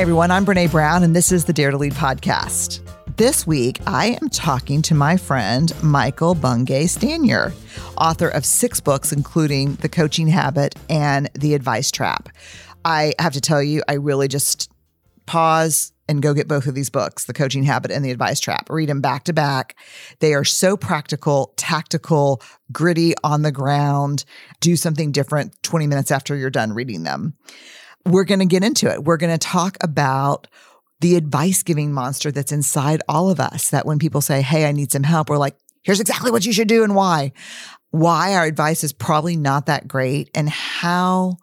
Hi, everyone. I'm Brené Brown, and this is the Dare to Lead podcast. This week, I am talking to my friend, Michael Bungay Stanier, author of 6 books, including The Coaching Habit and The Advice Trap. I have to tell you, I really just pause and go get both of these books, The Coaching Habit and The Advice Trap. Read them back to back. They are so practical, tactical, gritty, on the ground. Do something different 20 minutes after you're done reading them. We're going to get into it. We're going to talk about the advice-giving monster that's inside all of us, that when people say, hey, I need some help, we're like, here's exactly what you should do and why. Why our advice is probably not that great, and how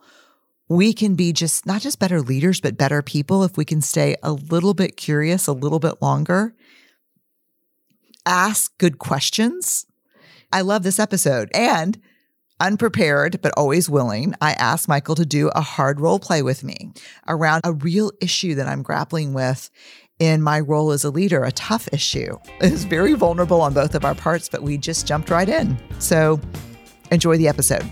we can be just not just better leaders, but better people if we can stay a little bit curious, a little bit longer, ask good questions. I love this episode. And unprepared, but always willing, I asked Michael to do a hard role play with me around a real issue that I'm grappling with in my role as a leader, a tough issue. It was very vulnerable on both of our parts, but we just jumped right in. So enjoy the episode.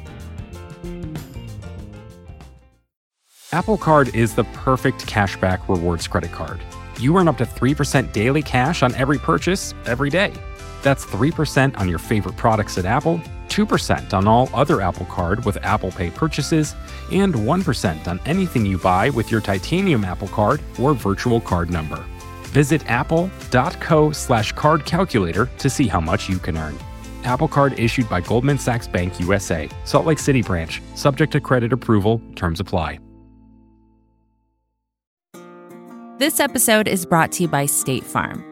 Apple Card is the perfect cashback rewards credit card. You earn up to 3% daily cash on every purchase, every day. That's 3% on your favorite products at Apple, 2% on all other Apple Card with Apple Pay purchases, and 1% on anything you buy with your titanium Apple Card or virtual card number. Visit apple.co/card calculator to see how much you can earn. Apple Card issued by Goldman Sachs Bank USA, Salt Lake City branch, subject to credit approval, terms apply. This episode is brought to you by State Farm.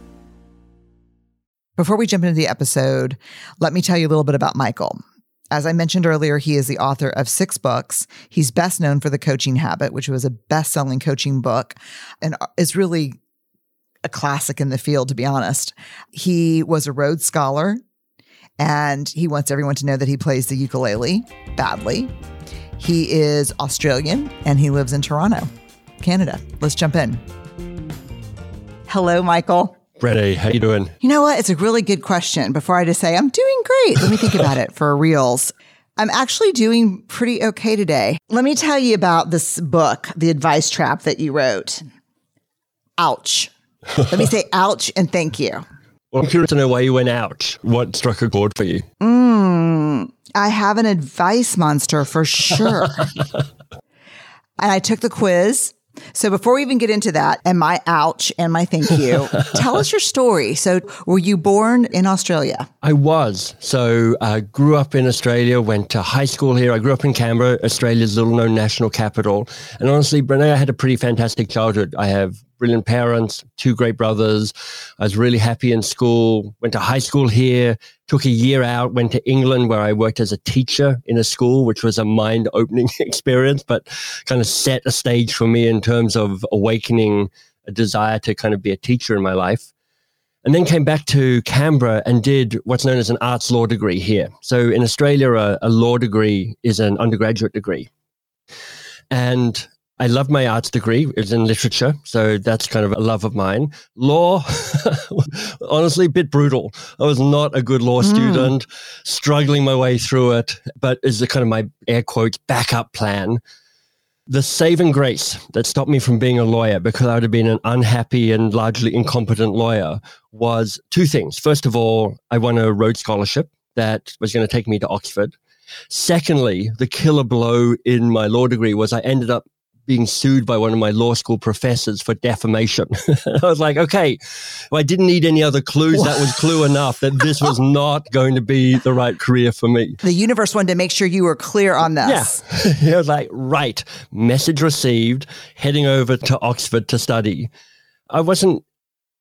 Before we jump into the episode, let me tell you a little bit about Michael. As I mentioned earlier, he is the author of 6 books. He's best known for The Coaching Habit, which was a best-selling coaching book and is really a classic in the field, to be honest. He was a Rhodes Scholar, and he wants everyone to know that he plays the ukulele badly. He is Australian, and he lives in Toronto, Canada. Let's jump in. Hello, Michael. Brené, how you doing? You know what? It's a really good question. Before I just say, I'm doing great. Let me think about it for reals. I'm actually doing pretty okay today. Let me tell you about this book, The Advice Trap, that you wrote. Ouch. Let me say ouch and thank you. Well, I'm curious to know why you went ouch. What struck a chord for you? I have an advice monster for sure. And I took the quiz. So before we even get into that, and my ouch and my thank you, tell us your story. So were you born in Australia? I was. So I grew up in Australia, went to high school here. I grew up in Canberra, Australia's little-known national capital. And honestly, Brené, I had a pretty fantastic childhood. I have brilliant parents, 2 great brothers. I was really happy in school, went to high school here, took a year out, went to England where I worked as a teacher in a school, which was a mind-opening experience, but kind of set a stage for me in terms of awakening a desire to kind of be a teacher in my life. And then came back to Canberra and did what's known as an arts law degree here. So in Australia, a law degree is an undergraduate degree. And I love my arts degree. It was in literature, so that's kind of a love of mine. Law, honestly, a bit brutal. I was not a good law student, struggling my way through it, but it's the kind of my air quotes backup plan. The saving grace that stopped me from being a lawyer, because I would have been an unhappy and largely incompetent lawyer, was 2 things. First of all, I won a Rhodes Scholarship that was going to take me to Oxford. Secondly, the killer blow in my law degree was I ended up being sued by one of my law school professors for defamation. I was like, okay, well, I didn't need any other clues. What? That was clue enough that this was not going to be the right career for me. The universe wanted to make sure you were clear on this. Yeah. I was like, right, message received, heading over to Oxford to study. I wasn't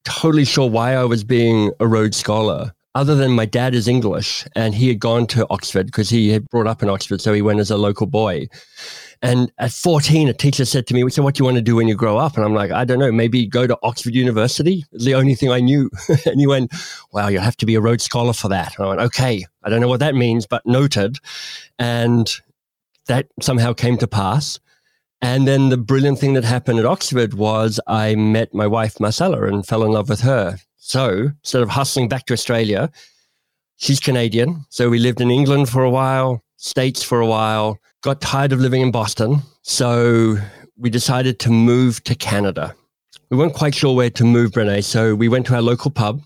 totally sure why I was being a Rhodes Scholar, other than my dad is English and he had gone to Oxford because he had brought up in Oxford. So he went as a local boy. And at 14, a teacher said to me, "So what do you want to do when you grow up?" And I'm like, "I don't know, maybe go to Oxford University." The only thing I knew. And he went, "Well, you'll have to be a Rhodes Scholar for that." And I went, "Okay, I don't know what that means, but noted." And that somehow came to pass. And then the brilliant thing that happened at Oxford was I met my wife, Marcella, and fell in love with her. So instead of hustling back to Australia, she's Canadian. So we lived in England for a while, States for a while, got tired of living in Boston. So we decided to move to Canada. We weren't quite sure where to move, Brené. So we went to our local pub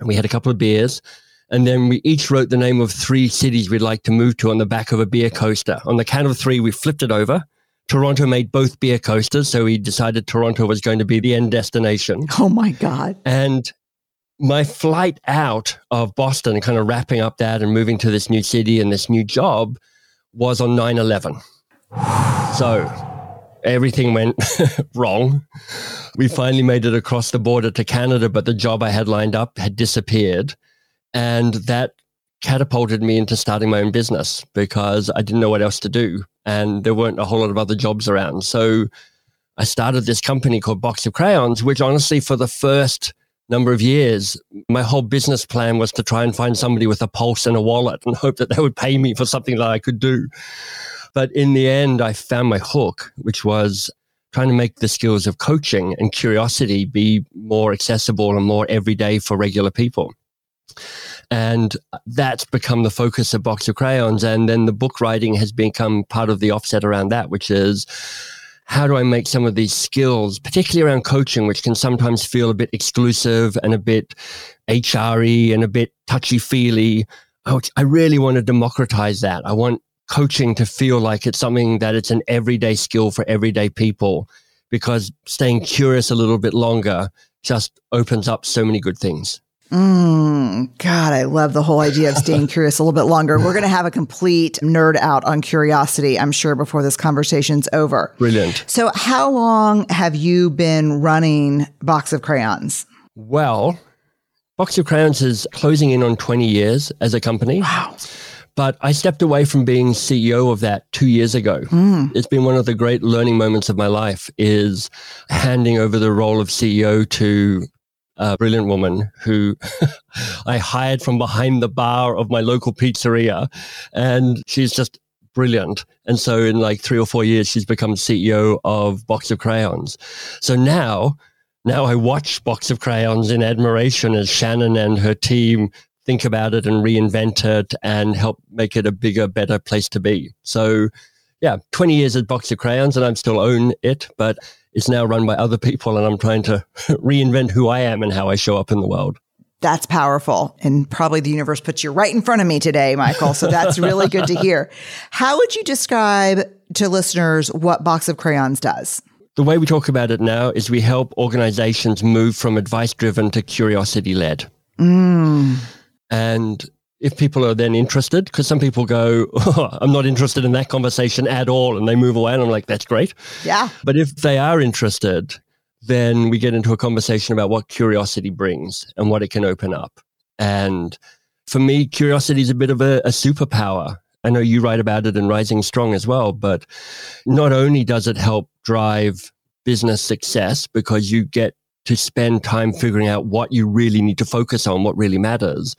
and we had a couple of beers. And then we each wrote the name of three cities we'd like to move to on the back of a beer coaster. On the count of three, we flipped it over. Toronto made both beer coasters, so we decided Toronto was going to be the end destination. Oh, my God. And my flight out of Boston, kind of wrapping up that and moving to this new city and this new job, was on 9/11. So everything went wrong. We finally made it across the border to Canada, but the job I had lined up had disappeared. And that catapulted me into starting my own business because I didn't know what else to do. And there weren't a whole lot of other jobs around. So I started this company called Box of Crayons, which honestly, for the first number of years, my whole business plan was to try and find somebody with a pulse and a wallet and hope that they would pay me for something that I could do. But in the end, I found my hook, which was trying to make the skills of coaching and curiosity be more accessible and more everyday for regular people. And that's become the focus of Box of Crayons. And then the book writing has become part of the offset around that, which is how do I make some of these skills, particularly around coaching, which can sometimes feel a bit exclusive and a bit HR-y and a bit touchy-feely. I really want to democratize that. I want coaching to feel like it's something that it's an everyday skill for everyday people, because staying curious a little bit longer just opens up so many good things. God, I love the whole idea of staying curious a little bit longer. We're going to have a complete nerd out on curiosity, I'm sure, before this conversation's over. Brilliant. So how long have you been running Box of Crayons? Well, Box of Crayons is closing in on 20 years as a company. Wow. But I stepped away from being CEO of that 2 years ago. It's been one of the great learning moments of my life is handing over the role of CEO to a brilliant woman who I hired from behind the bar of my local pizzeria, and she's just brilliant. And so in like 3 or 4 years, she's become CEO of Box of Crayons. So now I watch Box of Crayons in admiration as Shannon and her team think about it and reinvent it and help make it a bigger, better place to be. So yeah, 20 years at Box of Crayons, and I'm still own it, but it's now run by other people, and I'm trying to reinvent who I am and how I show up in the world. That's powerful. And probably the universe puts you right in front of me today, Michael. So that's really good to hear. How would you describe to listeners what Box of Crayons does? The way we talk about it now is we help organizations move from advice-driven to curiosity-led. And if people are then interested, because some people go, I'm not interested in that conversation at all, and they move away, and I'm like, that's great. Yeah. But if they are interested, then we get into a conversation about what curiosity brings and what it can open up. And for me, curiosity is a bit of a superpower. I know you write about it in Rising Strong as well, but not only does it help drive business success because you get to spend time figuring out what you really need to focus on, what really matters.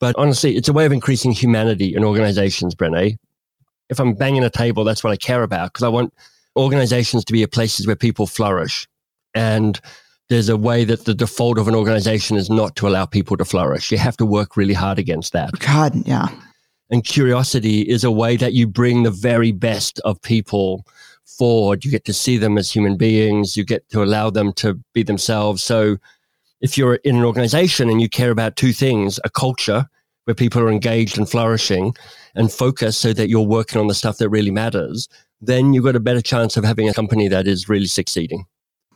But honestly, it's a way of increasing humanity in organizations, Brené. If I'm banging a table, that's what I care about, because I want organizations to be places where people flourish. And there's a way that the default of an organization is not to allow people to flourish. You have to work really hard against that. God, yeah. And curiosity is a way that you bring the very best of people forward. You get to see them as human beings. You get to allow them to be themselves. So if you're in an organization and you care about two things, a culture where people are engaged and flourishing and focused so that you're working on the stuff that really matters, then you've got a better chance of having a company that is really succeeding.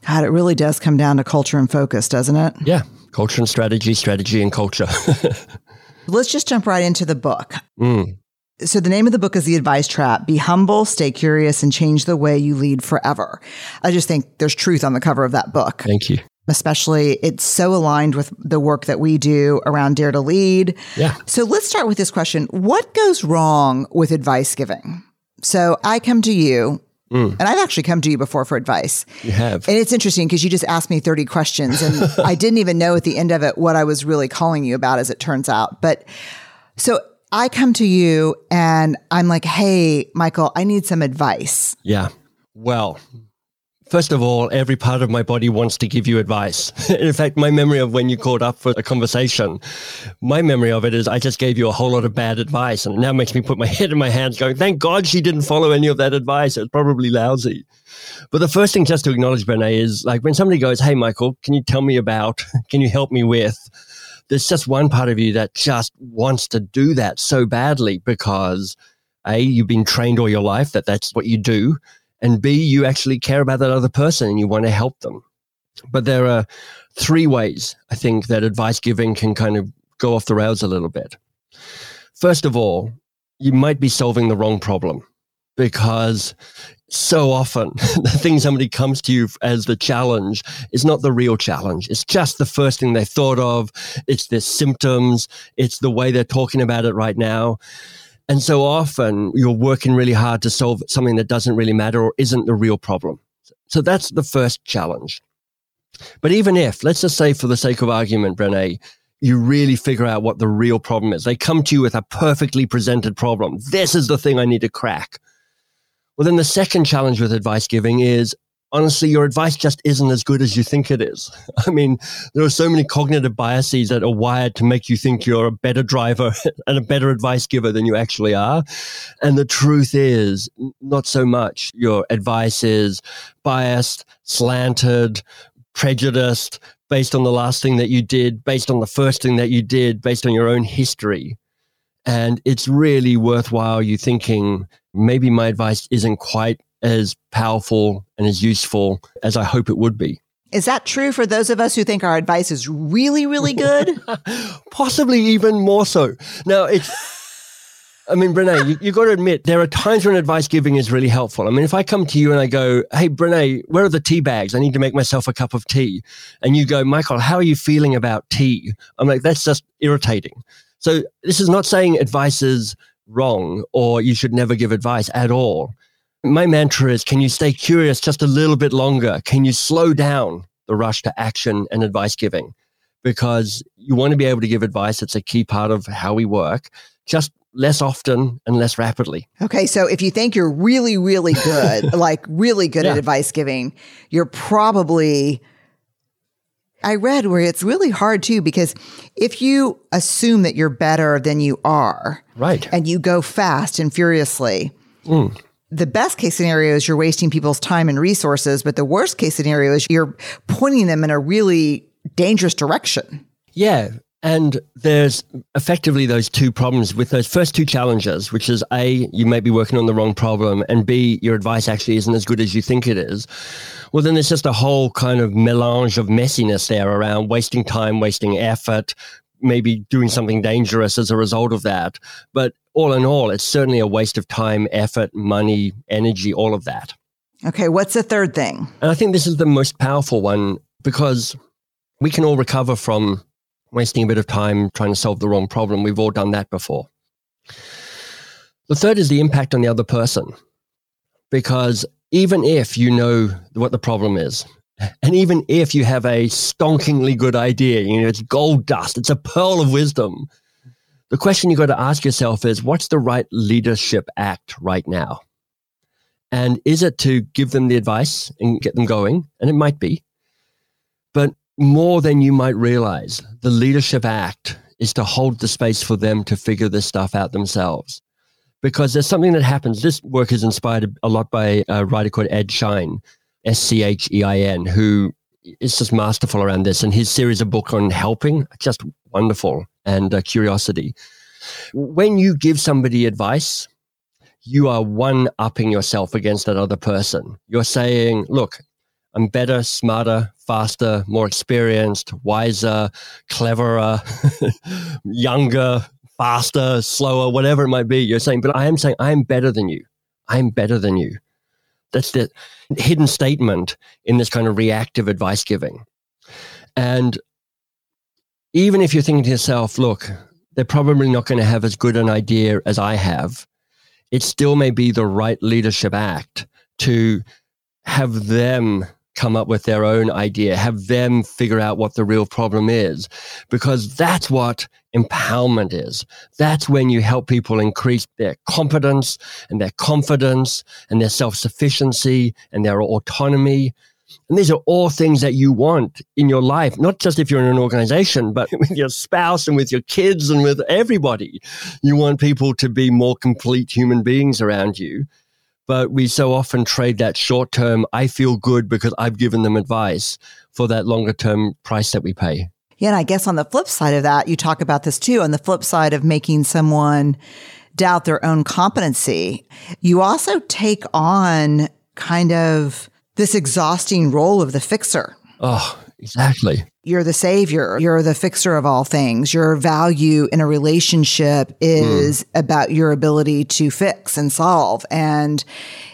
God, it really does come down to culture and focus, doesn't it? Yeah. Culture and strategy, strategy and culture. Let's just jump right into the book. So the name of the book is The Advice Trap. Be humble, stay curious, and change the way you lead forever. I just think there's truth on the cover of that book. Thank you. Especially, it's so aligned with the work that we do around Dare to Lead. Yeah. So let's start with this question. What goes wrong with advice giving? So I come to you, and I've actually come to you before for advice. You have. And it's interesting because you just asked me 30 questions, and I didn't even know at the end of it what I was really calling you about, as it turns out. But so I come to you and I'm like, hey, Michael, I need some advice. Yeah. Well, first of all, every part of my body wants to give you advice. In fact, my memory of when you called up for a conversation, my memory of it is I just gave you a whole lot of bad advice. And it now makes me put my head in my hands going, thank God she didn't follow any of that advice. It was probably lousy. But the first thing just to acknowledge, Brené, is like when somebody goes, hey, Michael, can you tell me about, can you help me with? There's just one part of you that just wants to do that so badly because A, you've been trained all your life that that's what you do. And B, you actually care about that other person and you want to help them. But there are three ways, I think, that advice giving can kind of go off the rails a little bit. First of all, you might be solving the wrong problem because so often the thing somebody comes to you as the challenge is not the real challenge. It's just the first thing they thought of. It's their symptoms. It's the way they're talking about it right now. And so often you're working really hard to solve something that doesn't really matter or isn't the real problem. So that's the first challenge. But even if, let's just say for the sake of argument, Brené, you really figure out what the real problem is. They come to you with a perfectly presented problem. This is the thing I need to crack. Well, then the second challenge with advice giving is, honestly, your advice just isn't as good as you think it is. I mean, there are so many cognitive biases that are wired to make you think you're a better driver and a better advice giver than you actually are. And the truth is, not so much. Your advice is biased, slanted, prejudiced, based on the last thing that you did, based on the first thing that you did, based on your own history. And it's really worthwhile you thinking, maybe my advice isn't quite as powerful and as useful as I hope it would be. Is that true for those of us who think our advice is really, really good? Possibly even more so. Now, Brené, you got to admit, there are times when advice giving is really helpful. I mean, if I come to you and I go, hey, Brené, where are the tea bags? I need to make myself a cup of tea. And you go, Michael, how are you feeling about tea? I'm like, that's just irritating. So this is not saying advice is wrong or you should never give advice at all. My mantra is, can you stay curious just a little bit longer? Can you slow down the rush to action and advice giving? Because you want to be able to give advice. It's a key part of how we work, just less often and less rapidly. Okay. So if you think you're really, really good, like really good at advice giving, you're probably... I read where it's really hard too, because if you assume that you're better than you are, right, and you go fast and furiously... The best case scenario is you're wasting people's time and resources, but the worst case scenario is you're pointing them in a really dangerous direction. Yeah. And there's effectively those two problems with those first two challenges, which is A, you may be working on the wrong problem, and B, your advice actually isn't as good as you think it is. Well, then there's just a whole kind of melange of messiness there around wasting time, wasting effort, maybe doing something dangerous as a result of that. But all in all, it's certainly a waste of time, effort, money, energy, all of that. Okay, what's the third thing? And I think this is the most powerful one because we can all recover from wasting a bit of time trying to solve the wrong problem. We've all done that before. The third is the impact on the other person, because even if you know what the problem is, and even if you have a stonkingly good idea, you know, it's gold dust, it's a pearl of wisdom, the question you got to ask yourself is, what's the right leadership act right now? And is it to give them the advice and get them going? And it might be. But more than you might realize, the leadership act is to hold the space for them to figure this stuff out themselves. Because there's something that happens. This work is inspired a lot by a writer called Ed Schein, S-C-H-E-I-N, who is just masterful around this. And his series of books on helping, just wonderful. And curiosity. When you give somebody advice, you are one-upping yourself against that other person. You're saying, look, I'm better, smarter, faster, more experienced, wiser, cleverer, younger, faster, slower, whatever it might be. You're saying, but I am saying, I am better than you. I am better than you. That's the hidden statement in this kind of reactive advice giving. And even if you're thinking to yourself, look, they're probably not going to have as good an idea as I have, it still may be the right leadership act to have them come up with their own idea, have them figure out what the real problem is, because that's what empowerment is. That's when you help people increase their competence and their confidence and their self-sufficiency and their autonomy. And these are all things that you want in your life, not just if you're in an organization, but with your spouse and with your kids and with everybody. You want people to be more complete human beings around you. But we so often trade that short-term, I feel good because I've given them advice, for that longer-term price that we pay. Yeah, and I guess on the flip side of that, you talk about this too, on the flip side of making someone doubt their own competency, you also take on kind of this exhausting role of the fixer. Oh, exactly. You're the savior. You're the fixer of all things. Your value in a relationship is about your ability to fix and solve. And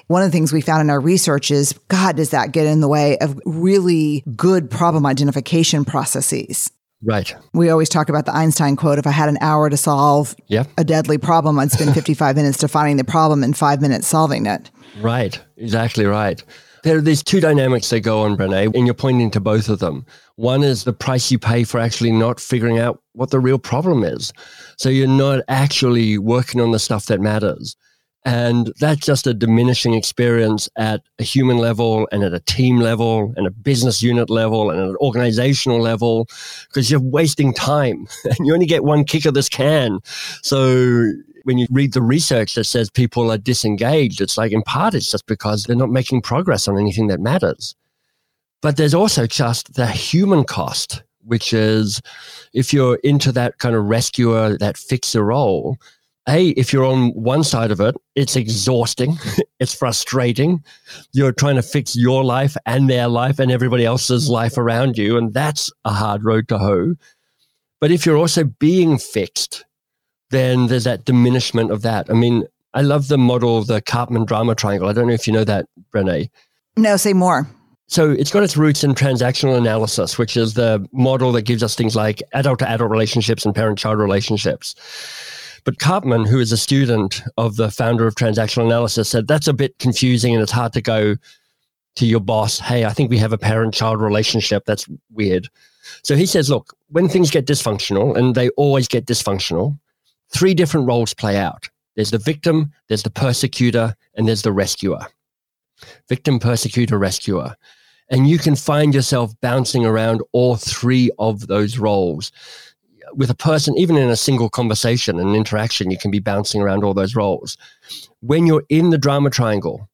one of the things we found in our research is, God, does that get in the way of really good problem identification processes? Right. We always talk about the Einstein quote, if I had an hour to solve a deadly problem, I'd spend 55 minutes defining the problem and 5 minutes solving it. Right. Exactly right. There are these two dynamics that go on, Brené, and you're pointing to both of them. One is the price you pay for actually not figuring out what the real problem is. So you're not actually working on the stuff that matters. And that's just a diminishing experience at a human level and at a team level and a business unit level and an organizational level, because you're wasting time and you only get one kick of this can. So when you read the research that says people are disengaged, it's like, in part, it's just because they're not making progress on anything that matters. But there's also just the human cost, which is if you're into that kind of rescuer, that fixer role, if you're on one side of it, it's exhausting, it's frustrating. You're trying to fix your life and their life and everybody else's life around you, and that's a hard road to hoe. But if you're also being fixed, then there's that diminishment of that. I mean, I love the model of the Karpman drama triangle. I don't know if you know that, Brené. No, say more. So it's got its roots in transactional analysis, which is the model that gives us things like adult-to-adult relationships and parent-child relationships. But Karpman, who is a student of the founder of transactional analysis, said that's a bit confusing and it's hard to go to your boss, hey, I think we have a parent-child relationship. That's weird. So he says, look, when things get dysfunctional, and they always get dysfunctional, three different roles play out. There's the victim, there's the persecutor, and there's the rescuer. Victim, persecutor, rescuer. And you can find yourself bouncing around all three of those roles. With a person, even in a single conversation and interaction, you can be bouncing around all those roles. When you're in the drama triangle,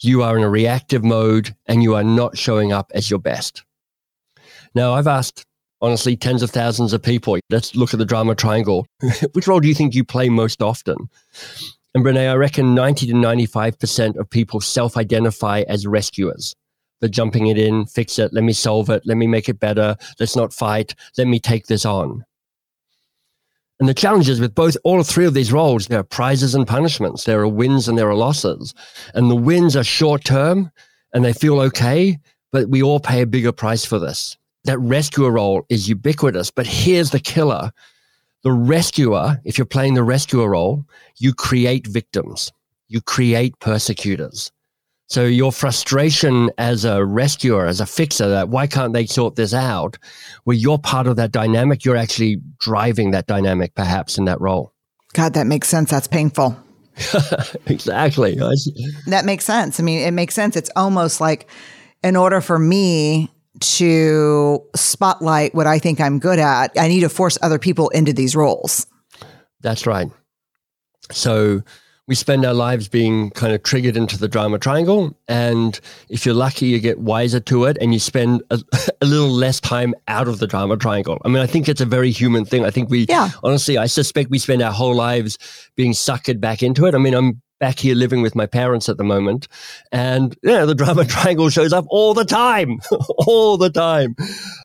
you are in a reactive mode and you are not showing up as your best. Now, I've asked, honestly, tens of thousands of people, let's look at the drama triangle. Which role do you think you play most often? And Brené, I reckon 90 to 95% of people self-identify as rescuers. They're jumping it in, fix it, let me solve it, let me make it better, let's not fight, let me take this on. And the challenge is with all three of these roles, there are prizes and punishments, there are wins and there are losses. And the wins are short-term and they feel okay, but we all pay a bigger price for this. That rescuer role is ubiquitous, but here's the killer. The rescuer, if you're playing the rescuer role, you create victims, you create persecutors. So your frustration as a rescuer, as a fixer, that why can't they sort this out? Well, you're part of that dynamic. You're actually driving that dynamic, perhaps, in that role. God, that makes sense. That's painful. Exactly. That makes sense. I mean, it makes sense. It's almost like in order for me to spotlight what I think I'm good at, I need to force other people into these roles. That's right. So we spend our lives being kind of triggered into the drama triangle. And if you're lucky, you get wiser to it and you spend a little less time out of the drama triangle. I mean, I think it's a very human thing. I think honestly, I suspect we spend our whole lives being suckered back into it. I mean, I'm back here living with my parents at the moment. And the drama triangle shows up all the time, all the time.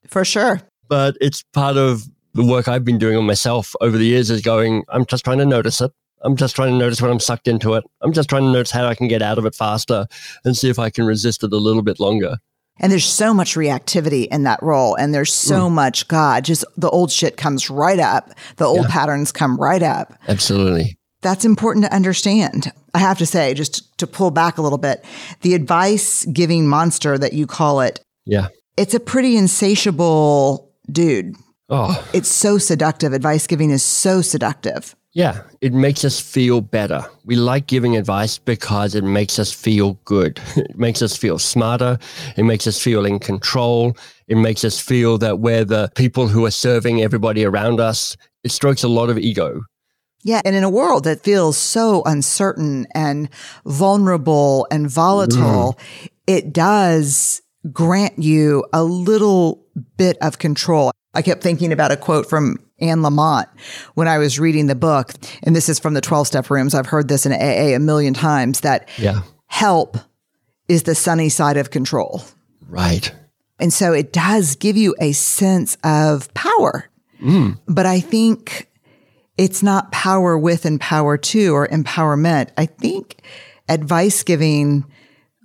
For sure. But it's part of the work I've been doing on myself over the years is going, I'm just trying to notice it. I'm just trying to notice when I'm sucked into it. I'm just trying to notice how I can get out of it faster and see if I can resist it a little bit longer. And there's so much reactivity in that role. And there's so much, God, just the old shit comes right up. The old patterns come right up. Absolutely. That's important to understand. I have to say, just to pull back a little bit, the advice giving monster that you call it, yeah, it's a pretty insatiable dude. Oh, it's so seductive. Advice giving is so seductive. Yeah, it makes us feel better. We like giving advice because it makes us feel good. It makes us feel smarter. It makes us feel in control. It makes us feel that we're the people who are serving everybody around us. It strokes a lot of ego. Yeah, and in a world that feels so uncertain and vulnerable and volatile, it does grant you a little bit of control. I kept thinking about a quote from Anne Lamott when I was reading the book, and this is from the 12-step rooms. I've heard this in AA a million times, that help is the sunny side of control. Right. And so it does give you a sense of power. Mm. But I think it's not power with and power to or empowerment. I think advice giving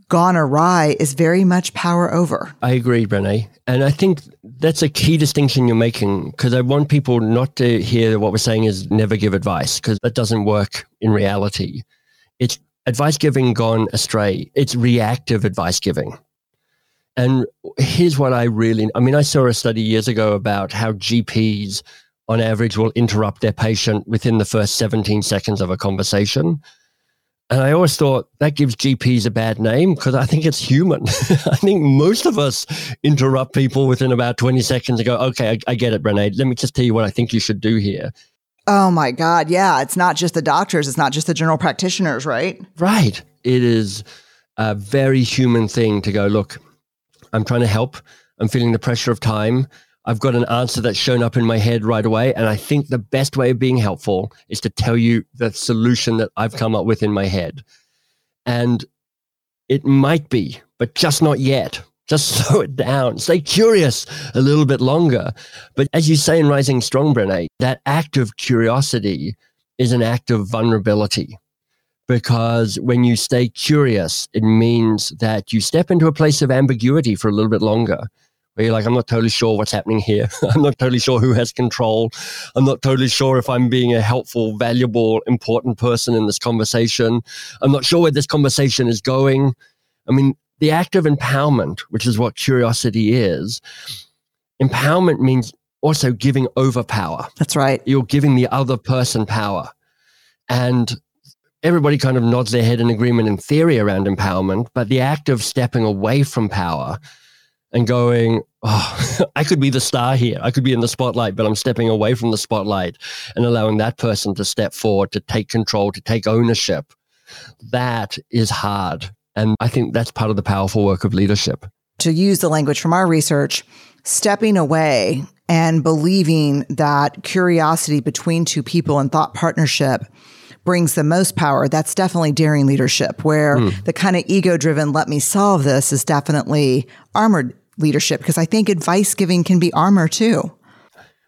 gone awry is very much power over. I agree, Brené. And I think that's a key distinction you're making, because I want people not to hear what we're saying is never give advice, because that doesn't work in reality. It's advice giving gone astray. It's reactive advice giving. And here's what I saw a study years ago about how GPs on average will interrupt their patient within the first 17 seconds of a conversation. And I always thought that gives GPs a bad name, because I think it's human. I think most of us interrupt people within about 20 seconds and go, okay, I get it, Brené. Let me just tell you what I think you should do here. Oh my God. Yeah. It's not just the doctors. It's not just the general practitioners, right? Right. It is a very human thing to go, look, I'm trying to help. I'm feeling the pressure of time. I've got an answer that's shown up in my head right away. And I think the best way of being helpful is to tell you the solution that I've come up with in my head. And it might be, but just not yet. Just slow it down. Stay curious a little bit longer. But as you say in Rising Strong, Brené, that act of curiosity is an act of vulnerability. Because when you stay curious, it means that you step into a place of ambiguity for a little bit longer. Where you're like, I'm not totally sure what's happening here. I'm not totally sure who has control. I'm not totally sure if I'm being a helpful, valuable, important person in this conversation. I'm not sure where this conversation is going. I mean, the act of empowerment, which is what curiosity is, empowerment means also giving over power. That's right. You're giving the other person power. And everybody kind of nods their head in agreement in theory around empowerment, but the act of stepping away from power and going, oh, I could be the star here. I could be in the spotlight, but I'm stepping away from the spotlight and allowing that person to step forward, to take control, to take ownership. That is hard. And I think that's part of the powerful work of leadership. To use the language from our research, stepping away and believing that curiosity between two people and thought partnership brings the most power, that's definitely daring leadership, where the kind of ego-driven, let me solve this, is definitely armored leadership, because I think advice giving can be armor too.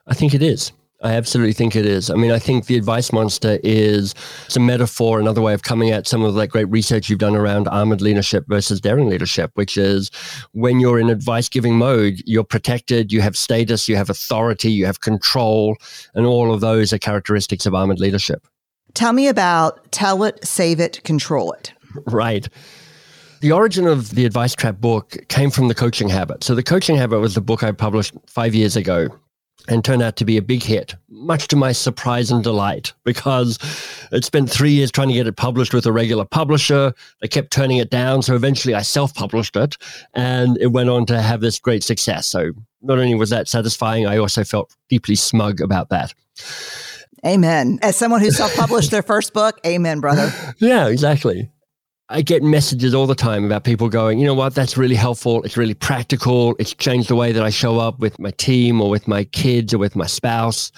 I think it is. I absolutely think it is. I mean, I think the advice monster is some metaphor, another way of coming at some of that great research you've done around armored leadership versus daring leadership, which is when you're in advice giving mode, you're protected, you have status, you have authority, you have control, and all of those are characteristics of armored leadership. Tell me about tell it, save it, control it. Right. The origin of the Advice Trap book came from The Coaching Habit. So The Coaching Habit was the book I published 5 years ago and turned out to be a big hit, much to my surprise and delight, because it spent 3 years trying to get it published with a regular publisher. They kept turning it down. So eventually I self-published it, and it went on to have this great success. So not only was that satisfying, I also felt deeply smug about that. Amen. As someone who self-published their first book, amen, brother. Yeah, exactly. I get messages all the time about people going, you know what, that's really helpful. It's really practical. It's changed the way that I show up with my team or with my kids or with my spouse.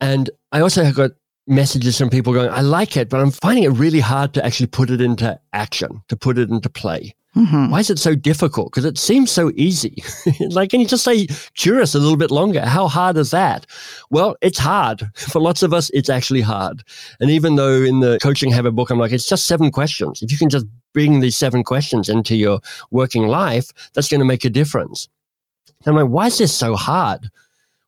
And I also got messages from people going, I like it, but I'm finding it really hard to actually put it into action, to put it into play. Mm-hmm. Why is it so difficult? Because it seems so easy. Like, can you just stay curious a little bit longer? How hard is that? Well, it's hard. For lots of us, it's actually hard. And even though in the Coaching Habit book, I'm like, it's just 7 questions. If you can just bring these 7 questions into your working life, that's going to make a difference. And I'm like, why is this so hard?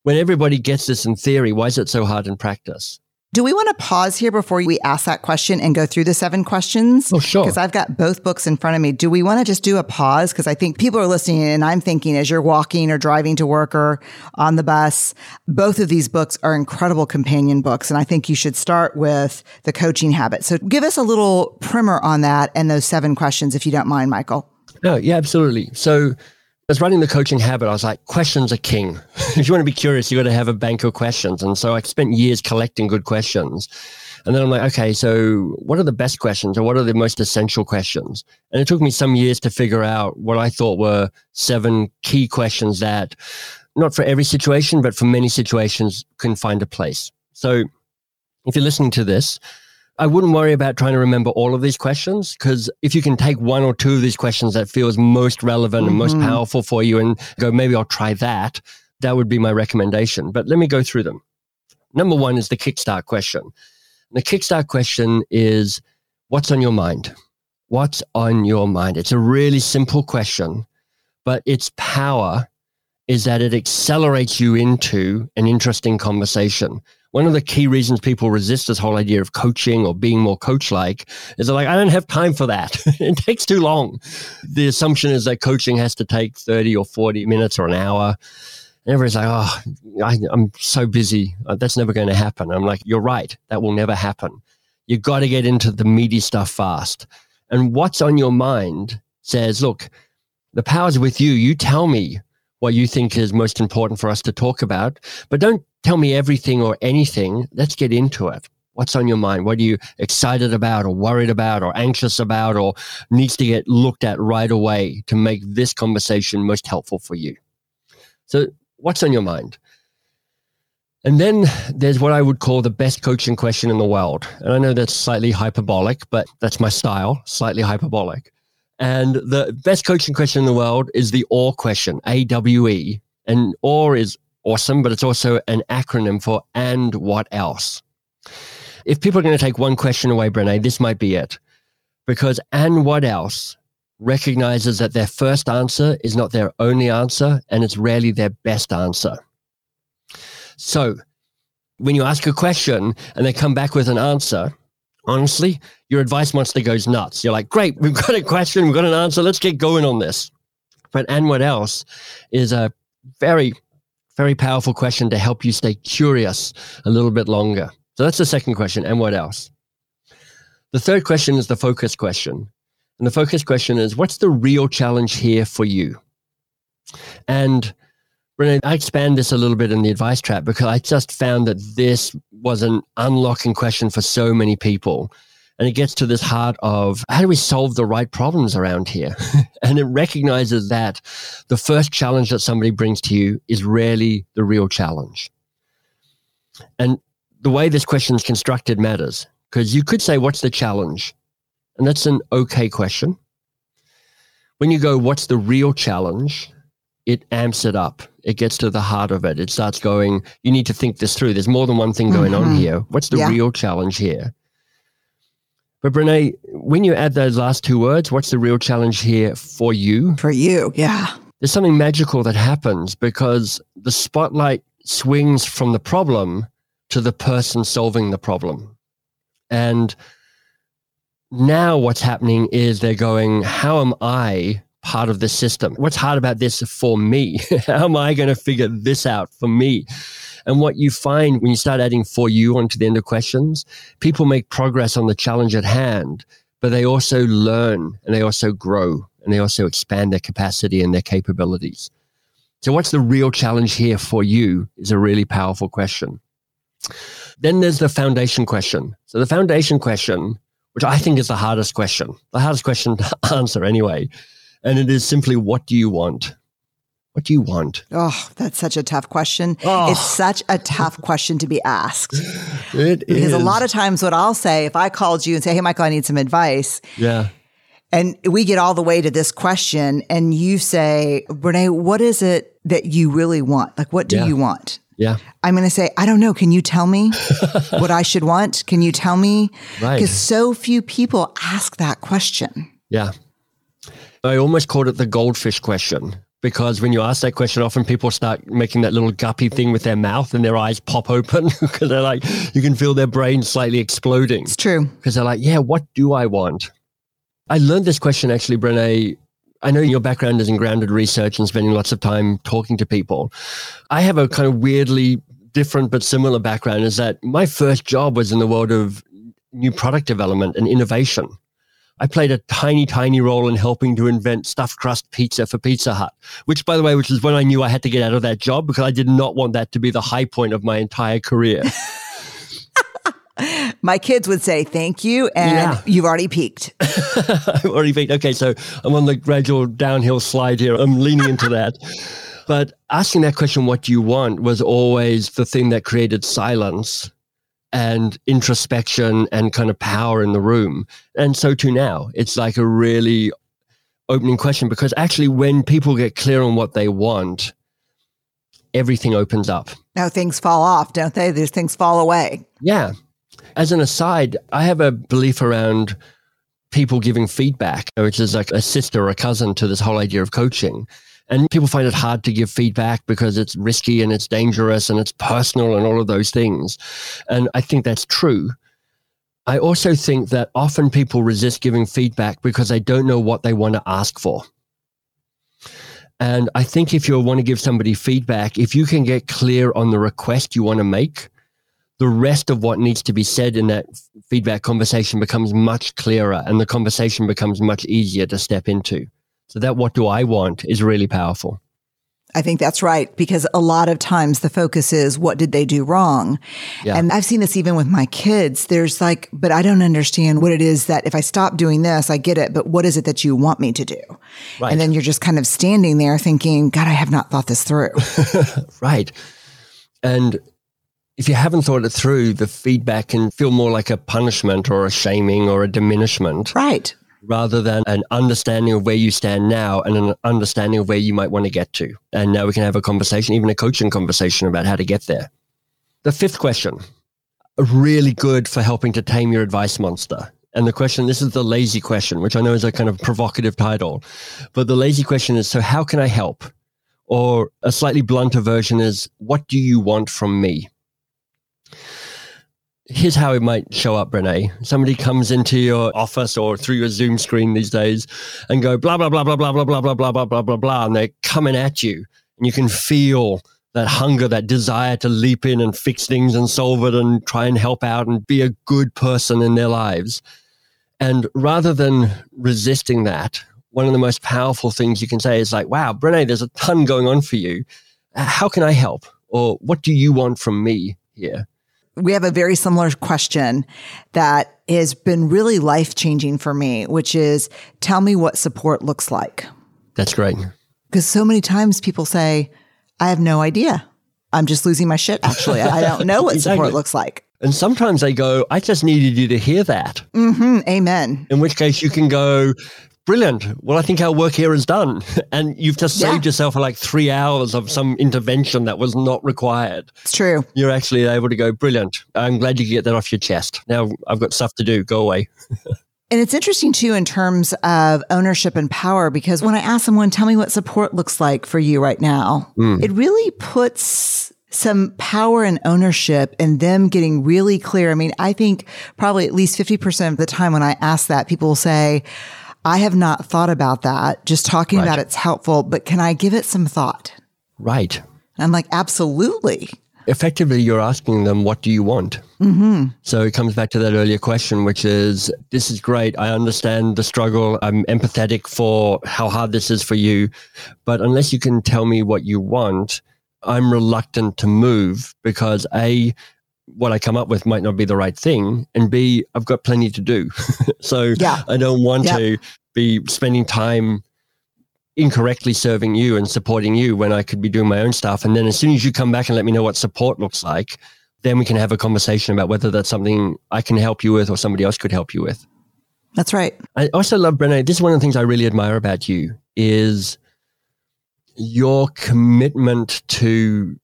When everybody gets this in theory, why is it so hard in practice? Do we want to pause here before we ask that question and go through the 7 questions? Oh, sure. Because I've got both books in front of me. Do we want to just do a pause? Because I think people are listening and I'm thinking as you're walking or driving to work or on the bus, both of these books are incredible companion books. And I think you should start with The Coaching Habit. So give us a little primer on that and those 7 questions, if you don't mind, Michael. No, yeah, absolutely. So as running The Coaching Habit, I was like, questions are king. If you want to be curious, you got to have a bank of questions. And so I spent years collecting good questions. And then I'm like, okay, so what are the best questions or what are the most essential questions? And it took me some years to figure out what I thought were 7 key questions that, not for every situation, but for many situations can find a place. So if you're listening to this, I wouldn't worry about trying to remember all of these questions, because if you can take 1 or 2 of these questions that feels most relevant and most powerful for you and go, maybe I'll try that, that would be my recommendation. But let me go through them. Number 1 is the kickstart question. The kickstart question is, what's on your mind? What's on your mind? It's a really simple question, but its power is that it accelerates you into an interesting conversation. One of the key reasons people resist this whole idea of coaching or being more coach-like is they're like, I don't have time for that. It takes too long. The assumption is that coaching has to take 30 or 40 minutes or an hour. And everybody's like, oh, I'm so busy. That's never going to happen. I'm like, you're right. That will never happen. You got to get into the meaty stuff fast. And what's on your mind says, look, the power's with you. You tell me what you think is most important for us to talk about, but don't tell me everything or anything. Let's get into it. What's on your mind? What are you excited about or worried about or anxious about or needs to get looked at right away to make this conversation most helpful for you? So what's on your mind? And then there's what I would call the best coaching question in the world. And I know that's slightly hyperbolic, but that's my style, slightly hyperbolic. And the best coaching question in the world is the AWE question, A-W-E. And AWE is awesome, but it's also an acronym for and what else. If people are going to take 1 question away, Brené, this might be it. Because and what else recognizes that their first answer is not their only answer, and it's rarely their best answer. So when you ask a question and they come back with an answer, honestly, your advice monster goes nuts. You're like, great, we've got a question, we've got an answer, let's get going on this. But and what else is a very, very powerful question to help you stay curious a little bit longer. So that's the second question, and what else? The third question is the focus question. And the focus question is, what's the real challenge here for you? And Brené, I expand this a little bit in The Advice Trap because I just found that this was an unlocking question for so many people. And it gets to this heart of, how do we solve the right problems around here? And it recognizes that the first challenge that somebody brings to you is rarely the real challenge. And the way this question is constructed matters, because you could say, what's the challenge? And that's an okay question. When you go, what's the real challenge? It amps it up. It gets to the heart of it. It starts going, you need to think this through. There's more than one thing going on here. What's the real challenge here? But Brené, when you add those last 2 words, what's the real challenge here for you? For you, yeah. There's something magical that happens because the spotlight swings from the problem to the person solving the problem. And now what's happening is they're going, how am I part of the system? What's hard about this for me? How am I going to figure this out for me? And what you find when you start adding for you onto the end of questions, people make progress on the challenge at hand, but they also learn and they also grow and they also expand their capacity and their capabilities. So what's the real challenge here for you is a really powerful question. Then there's the foundation question. So the foundation question, which I think is the hardest question to answer anyway. And it is simply, what do you want? What do you want? Oh, that's such a tough question. Oh. It's such a tough question to be asked. It is. Because a lot of times what I'll say, if I called you and say, hey, Michael, I need some advice. Yeah. And we get all the way to this question and you say, Brené, what is it that you really want? Like, what do you want? Yeah. I'm going to say, I don't know. Can you tell me what I should want? Can you tell me? Right. Because so few people ask that question. Yeah. I almost called it the goldfish question, Because when you ask that question, often people start making that little guppy thing with their mouth and their eyes pop open because they're like, you can feel their brain slightly exploding. It's true. Because they're like, yeah, what do I want? I learned this question actually, Brené. I know your background is in grounded research and spending lots of time talking to people. I have a kind of weirdly different but similar background is that my first job was in the world of new product development and innovation. I played a tiny, tiny role in helping to invent stuffed crust pizza for Pizza Hut, which, by the way, which is when I knew I had to get out of that job because I did not want that to be the high point of my entire career. My kids would say, thank you, and you've already peaked. I've already peaked. Okay, so I'm on the gradual downhill slide here. I'm leaning into that. But asking that question, what do you want, was always the thing that created silence and introspection and kind of power in the room. And so too now, it's like a really opening question because actually when people get clear on what they want, everything opens up. Now things fall off, don't they? These things fall away. Yeah. As an aside, I have a belief around people giving feedback, which is like a sister or a cousin to this whole idea of coaching. And people find it hard to give feedback because it's risky and it's dangerous and it's personal and all of those things. And I think that's true. I also think that often people resist giving feedback because they don't know what they want to ask for. And I think if you want to give somebody feedback, if you can get clear on the request you want to make, the rest of what needs to be said in that feedback conversation becomes much clearer and the conversation becomes much easier to step into. So that what do I want is really powerful. I think that's right, because a lot of times the focus is what did they do wrong? Yeah. And I've seen this even with my kids. There's like, but I don't understand what it is that if I stop doing this, I get it. But what is it that you want me to do? Right. And then you're just kind of standing there thinking, God, I have not thought this through. Right. And if you haven't thought it through, the feedback can feel more like a punishment or a shaming or a diminishment. Right. Rather than an understanding of where you stand now and an understanding of where you might want to get to. And now we can have a conversation, even a coaching conversation about how to get there. The fifth question, really good for helping to tame your advice monster. And the question, this is the lazy question, which I know is a kind of provocative title, but the lazy question is, so how can I help? Or a slightly blunter version is, what do you want from me? Here's how it might show up, Brené. Somebody comes into your office or through your Zoom screen these days and go, blah, blah, blah, blah, blah, blah, blah, blah, blah, blah, blah, blah, blah. And they're coming at you. And you can feel that hunger, that desire to leap in and fix things and solve it and try and help out and be a good person in their lives. And rather than resisting that, one of the most powerful things you can say is like, wow, Brené, there's a ton going on for you. How can I help? Or what do you want from me here? We have a very similar question that has been really life-changing for me, which is, tell me what support looks like. That's great. Because so many times people say, I have no idea. I'm just losing my shit, actually. I don't know what exactly. Support looks like. And sometimes they go, I just needed you to hear that. Mm-hmm. Amen. In which case you can go, brilliant. Well, I think our work here is done. And you've just saved yourself like 3 hours of some intervention that was not required. It's true. You're actually able to go, brilliant. I'm glad you could get that off your chest. Now I've got stuff to do. Go away. And it's interesting too, in terms of ownership and power, because when I ask someone, tell me what support looks like for you right now, it really puts some power and ownership and them getting really clear. I mean, I think probably at least 50% of the time when I ask that, people will say, I have not thought about that. Just talking about it's helpful, but can I give it some thought? Right. And I'm like, absolutely. Effectively, you're asking them, what do you want? Mm-hmm. So it comes back to that earlier question, which is, this is great. I understand the struggle. I'm empathetic for how hard this is for you. But unless you can tell me what you want, I'm reluctant to move because A, what I come up with might not be the right thing. And B, I've got plenty to do. So I don't want to be spending time incorrectly serving you and supporting you when I could be doing my own stuff. And then as soon as you come back and let me know what support looks like, then we can have a conversation about whether that's something I can help you with or somebody else could help you with. That's right. I also love, Brené, this is one of the things I really admire about you is your commitment to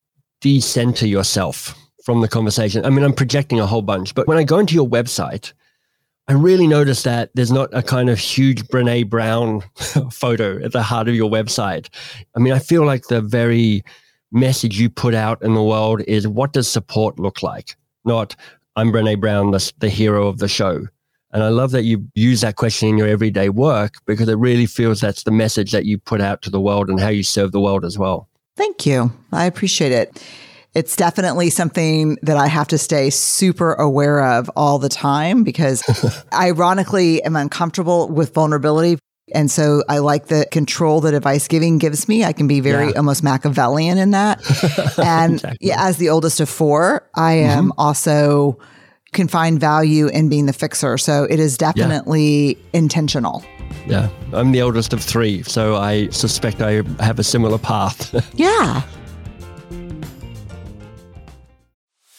decenter yourself from the conversation. I mean, I'm projecting a whole bunch, but when I go into your website, I really noticed that there's not a kind of huge Brené Brown photo at the heart of your website. I mean, I feel like the very message you put out in the world is, what does support look like? Not, I'm Brené Brown, the hero of the show. And I love that you use that question in your everyday work, because it really feels that's the message that you put out to the world and how you serve the world as well. Thank you. I appreciate it. It's definitely something that I have to stay super aware of all the time, because ironically, I'm uncomfortable with vulnerability. And so I like the control that advice giving gives me. I can be very almost Machiavellian in that. And exactly. As the oldest of four, I am also can find value in being the fixer. So it is definitely intentional. Yeah. I'm the oldest of three, so I suspect I have a similar path. Yeah.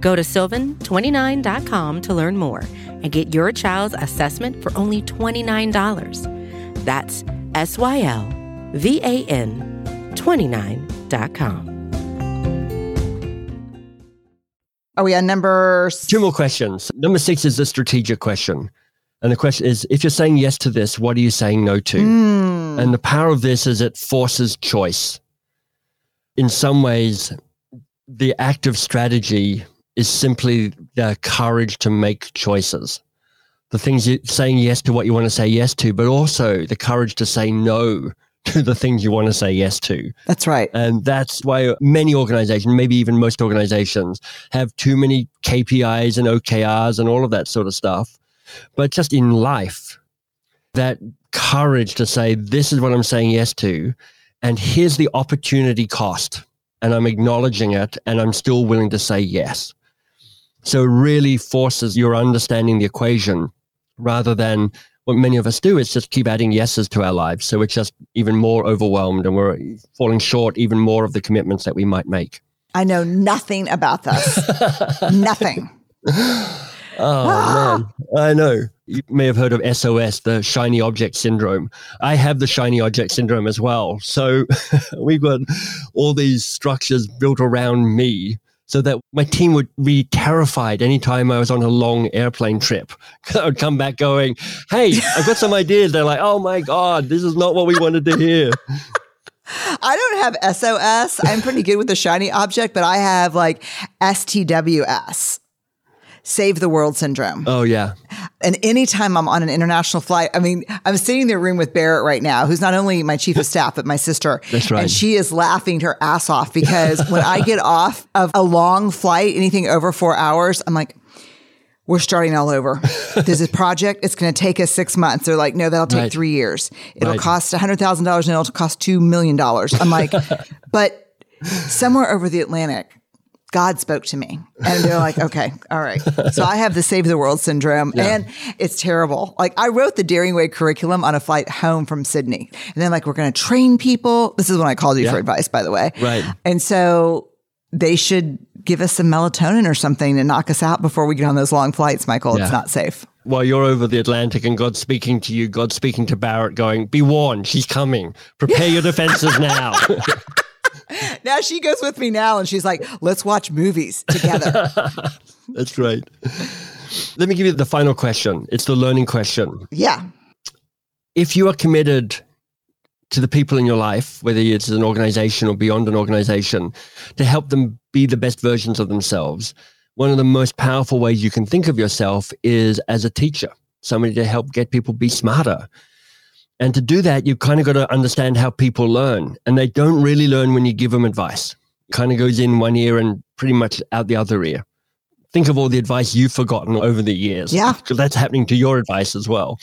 Go to sylvan29.com to learn more and get your child's assessment for only $29. That's SYLVAN29.com. Are we on number... Two more questions. Number 6 is the strategic question. And the question is, if you're saying yes to this, what are you saying no to? And the power of this is it forces choice. In some ways, the act of strategy is simply the courage to make choices. The things you're saying yes to what you want to say yes to, but also the courage to say no to the things you want to say yes to. That's right. And that's why many organizations, maybe even most organizations, have too many KPIs and OKRs and all of that sort of stuff. But just in life, that courage to say, this is what I'm saying yes to, and here's the opportunity cost, and I'm acknowledging it, and I'm still willing to say yes. So it really forces your understanding the equation, rather than what many of us do is just keep adding yeses to our lives. So we're just even more overwhelmed, and we're falling short even more of the commitments that we might make. I know nothing about this. Nothing. Man. I know. You may have heard of SOS, the shiny object syndrome. I have the shiny object syndrome as well. So we've got all these structures built around me so that my team would be terrified anytime I was on a long airplane trip. I would come back going, hey, I've got some ideas. They're like, oh my God, this is not what we wanted to hear. I don't have SOS. I'm pretty good with the shiny object, but I have like STWS. Save the world syndrome. Oh, yeah. And anytime I'm on an international flight, I mean, I'm sitting in the room with Barrett right now, who's not only my chief of staff, but my sister. That's right. And she is laughing her ass off because when I get off of a long flight, anything over 4 hours, I'm like, we're starting all over. There's a project. It's going to take us 6 months. They're like, no, that'll take 3 years. It'll cost $100,000 and it'll cost $2 million. I'm like, but somewhere over the Atlantic, God spoke to me. And they're like, okay, all right. So I have the save the world syndrome and it's terrible. Like I wrote the Daring Way curriculum on a flight home from Sydney. And then like, we're going to train people. This is when I called you for advice, by the way. Right. And so they should give us some melatonin or something and knock us out before we get on those long flights, Michael. Yeah. It's not safe. while you're over the Atlantic and God's speaking to you, God's speaking to Barrett going, be warned, she's coming. Prepare your defenses now. Now she goes with me now and she's like, let's watch movies together. That's great. Let me give you the final question. It's the learning question. Yeah. If you are committed to the people in your life, whether it's an organization or beyond an organization, to help them be the best versions of themselves, one of the most powerful ways you can think of yourself is as a teacher, somebody to help get people be smarter. And to do that, you've kind of got to understand how people learn. And they don't really learn when you give them advice. It kind of goes in one ear and pretty much out the other ear. Think of all the advice you've forgotten over the years. Yeah. Because that's happening to your advice as well.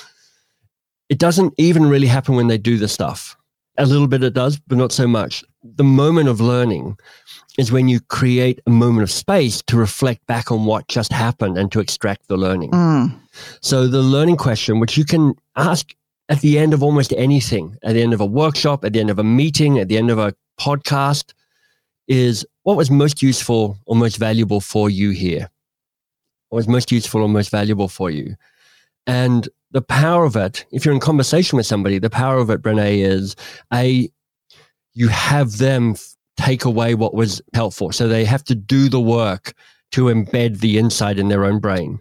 It doesn't even really happen when they do the stuff. A little bit it does, but not so much. The moment of learning is when you create a moment of space to reflect back on what just happened and to extract the learning. So the learning question, which you can ask at the end of almost anything, at the end of a workshop, at the end of a meeting, at the end of a podcast, is what was most useful or most valuable for you here? What was most useful or most valuable for you? And the power of it, if you're in conversation with somebody, the power of it, Brené, is you have them take away what was helpful. So they have to do the work to embed the insight in their own brain.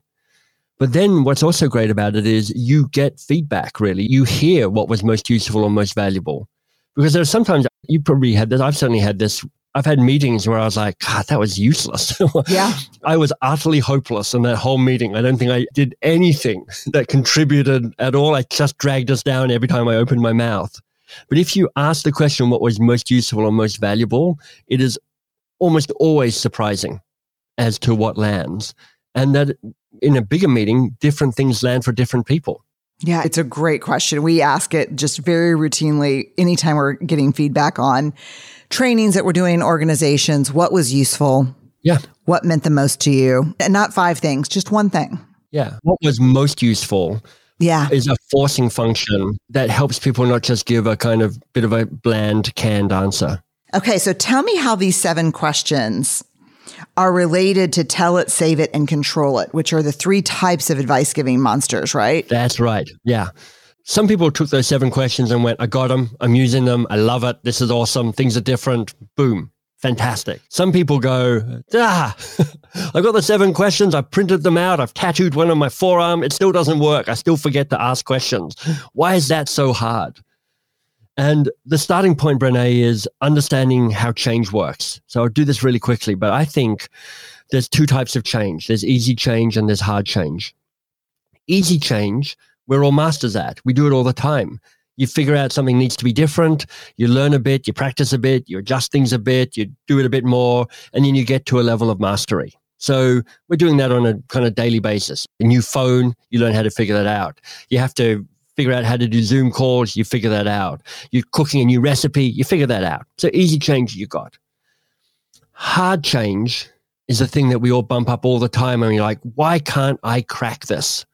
But then what's also great about it is you get feedback, really. You hear what was most useful or most valuable. Because there's sometimes, you probably had this, I've certainly had this, I've had meetings where I was like, God, that was useless. Yeah. I was utterly hopeless in that whole meeting. I don't think I did anything that contributed at all. I just dragged us down every time I opened my mouth. But if you ask the question, what was most useful or most valuable, it is almost always surprising as to what lands. And that in a bigger meeting, different things land for different people. Yeah, it's a great question. We ask it just very routinely anytime we're getting feedback on trainings that we're doing in organizations. What was useful? Yeah. What meant the most to you? And not five things, just one thing. Yeah. What was most useful? Yeah. Is a forcing function that helps people not just give a kind of bit of a bland, canned answer. Okay. So tell me how these 7 questions are related to tell it, save it, and control it, which are the 3 types of advice giving monsters, right? That's right. Yeah. Some people took those 7 questions and went, I got them. I'm using them. I love it. This is awesome. Things are different. Boom. Fantastic. Some people go, I got the 7 questions. I printed them out. I've tattooed one on my forearm. It still doesn't work. I still forget to ask questions. Why is that so hard? And the starting point, Brené, is understanding how change works. So I'll do this really quickly, but I think there's 2 types of change. There's easy change and there's hard change. Easy change, we're all masters at. We do it all the time. You figure out something needs to be different. You learn a bit, you practice a bit, you adjust things a bit, you do it a bit more, and then you get to a level of mastery. So we're doing that on a kind of daily basis. A new phone, you learn how to figure that out. You have to figure out how to do Zoom calls, you figure that out. You're cooking a new recipe, you figure that out. So easy change you got. Hard change is the thing that we all bump up all the time and you're like, why can't I crack this?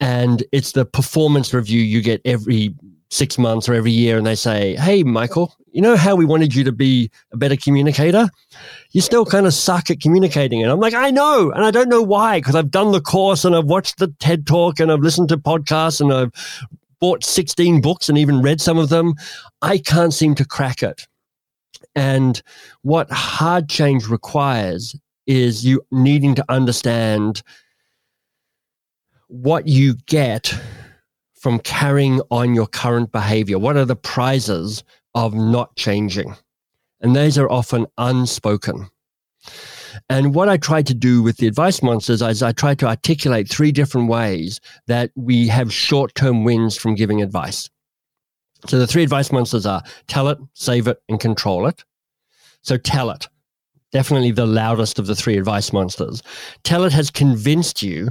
And it's the performance review you get every 6 months or every year. And they say, hey, Michael, you know how we wanted you to be a better communicator? You still kind of suck at communicating. And I'm like, I know. And I don't know why, because I've done the course and I've watched the TED Talk and I've listened to podcasts and I've bought 16 books and even read some of them. I can't seem to crack it. And what hard change requires is you needing to understand what you get from carrying on your current behavior. What are the prizes of not changing? And those are often unspoken. And what I try to do with the Advice Monsters is I try to articulate 3 different ways that we have short-term wins from giving advice. So the 3 Advice Monsters are tell it, save it, and control it. So tell it, definitely the loudest of the 3 Advice Monsters. Tell it has convinced you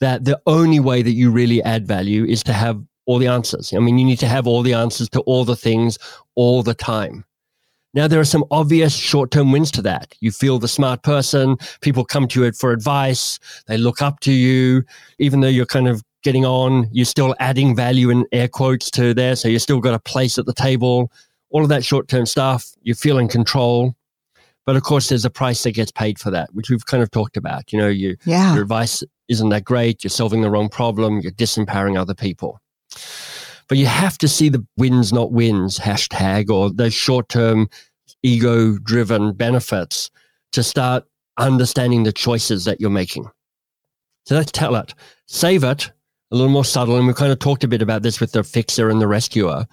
that the only way that you really add value is to have all the answers. I mean, you need to have all the answers to all the things all the time. Now, there are some obvious short-term wins to that. You feel the smart person. People come to you for advice. They look up to you. Even though you're kind of getting on, you're still adding value in air quotes to there. So you still got a place at the table. All of that short-term stuff. You feel in control. But of course, there's a price that gets paid for that, which we've kind of talked about. You know, your advice isn't that great. You're solving the wrong problem. You're disempowering other people. But you have to see the wins, not wins hashtag, or those short-term ego-driven benefits to start understanding the choices that you're making. So that's tell it. Save it, a little more subtle. And we kind of talked a bit about this with the fixer and the rescuer.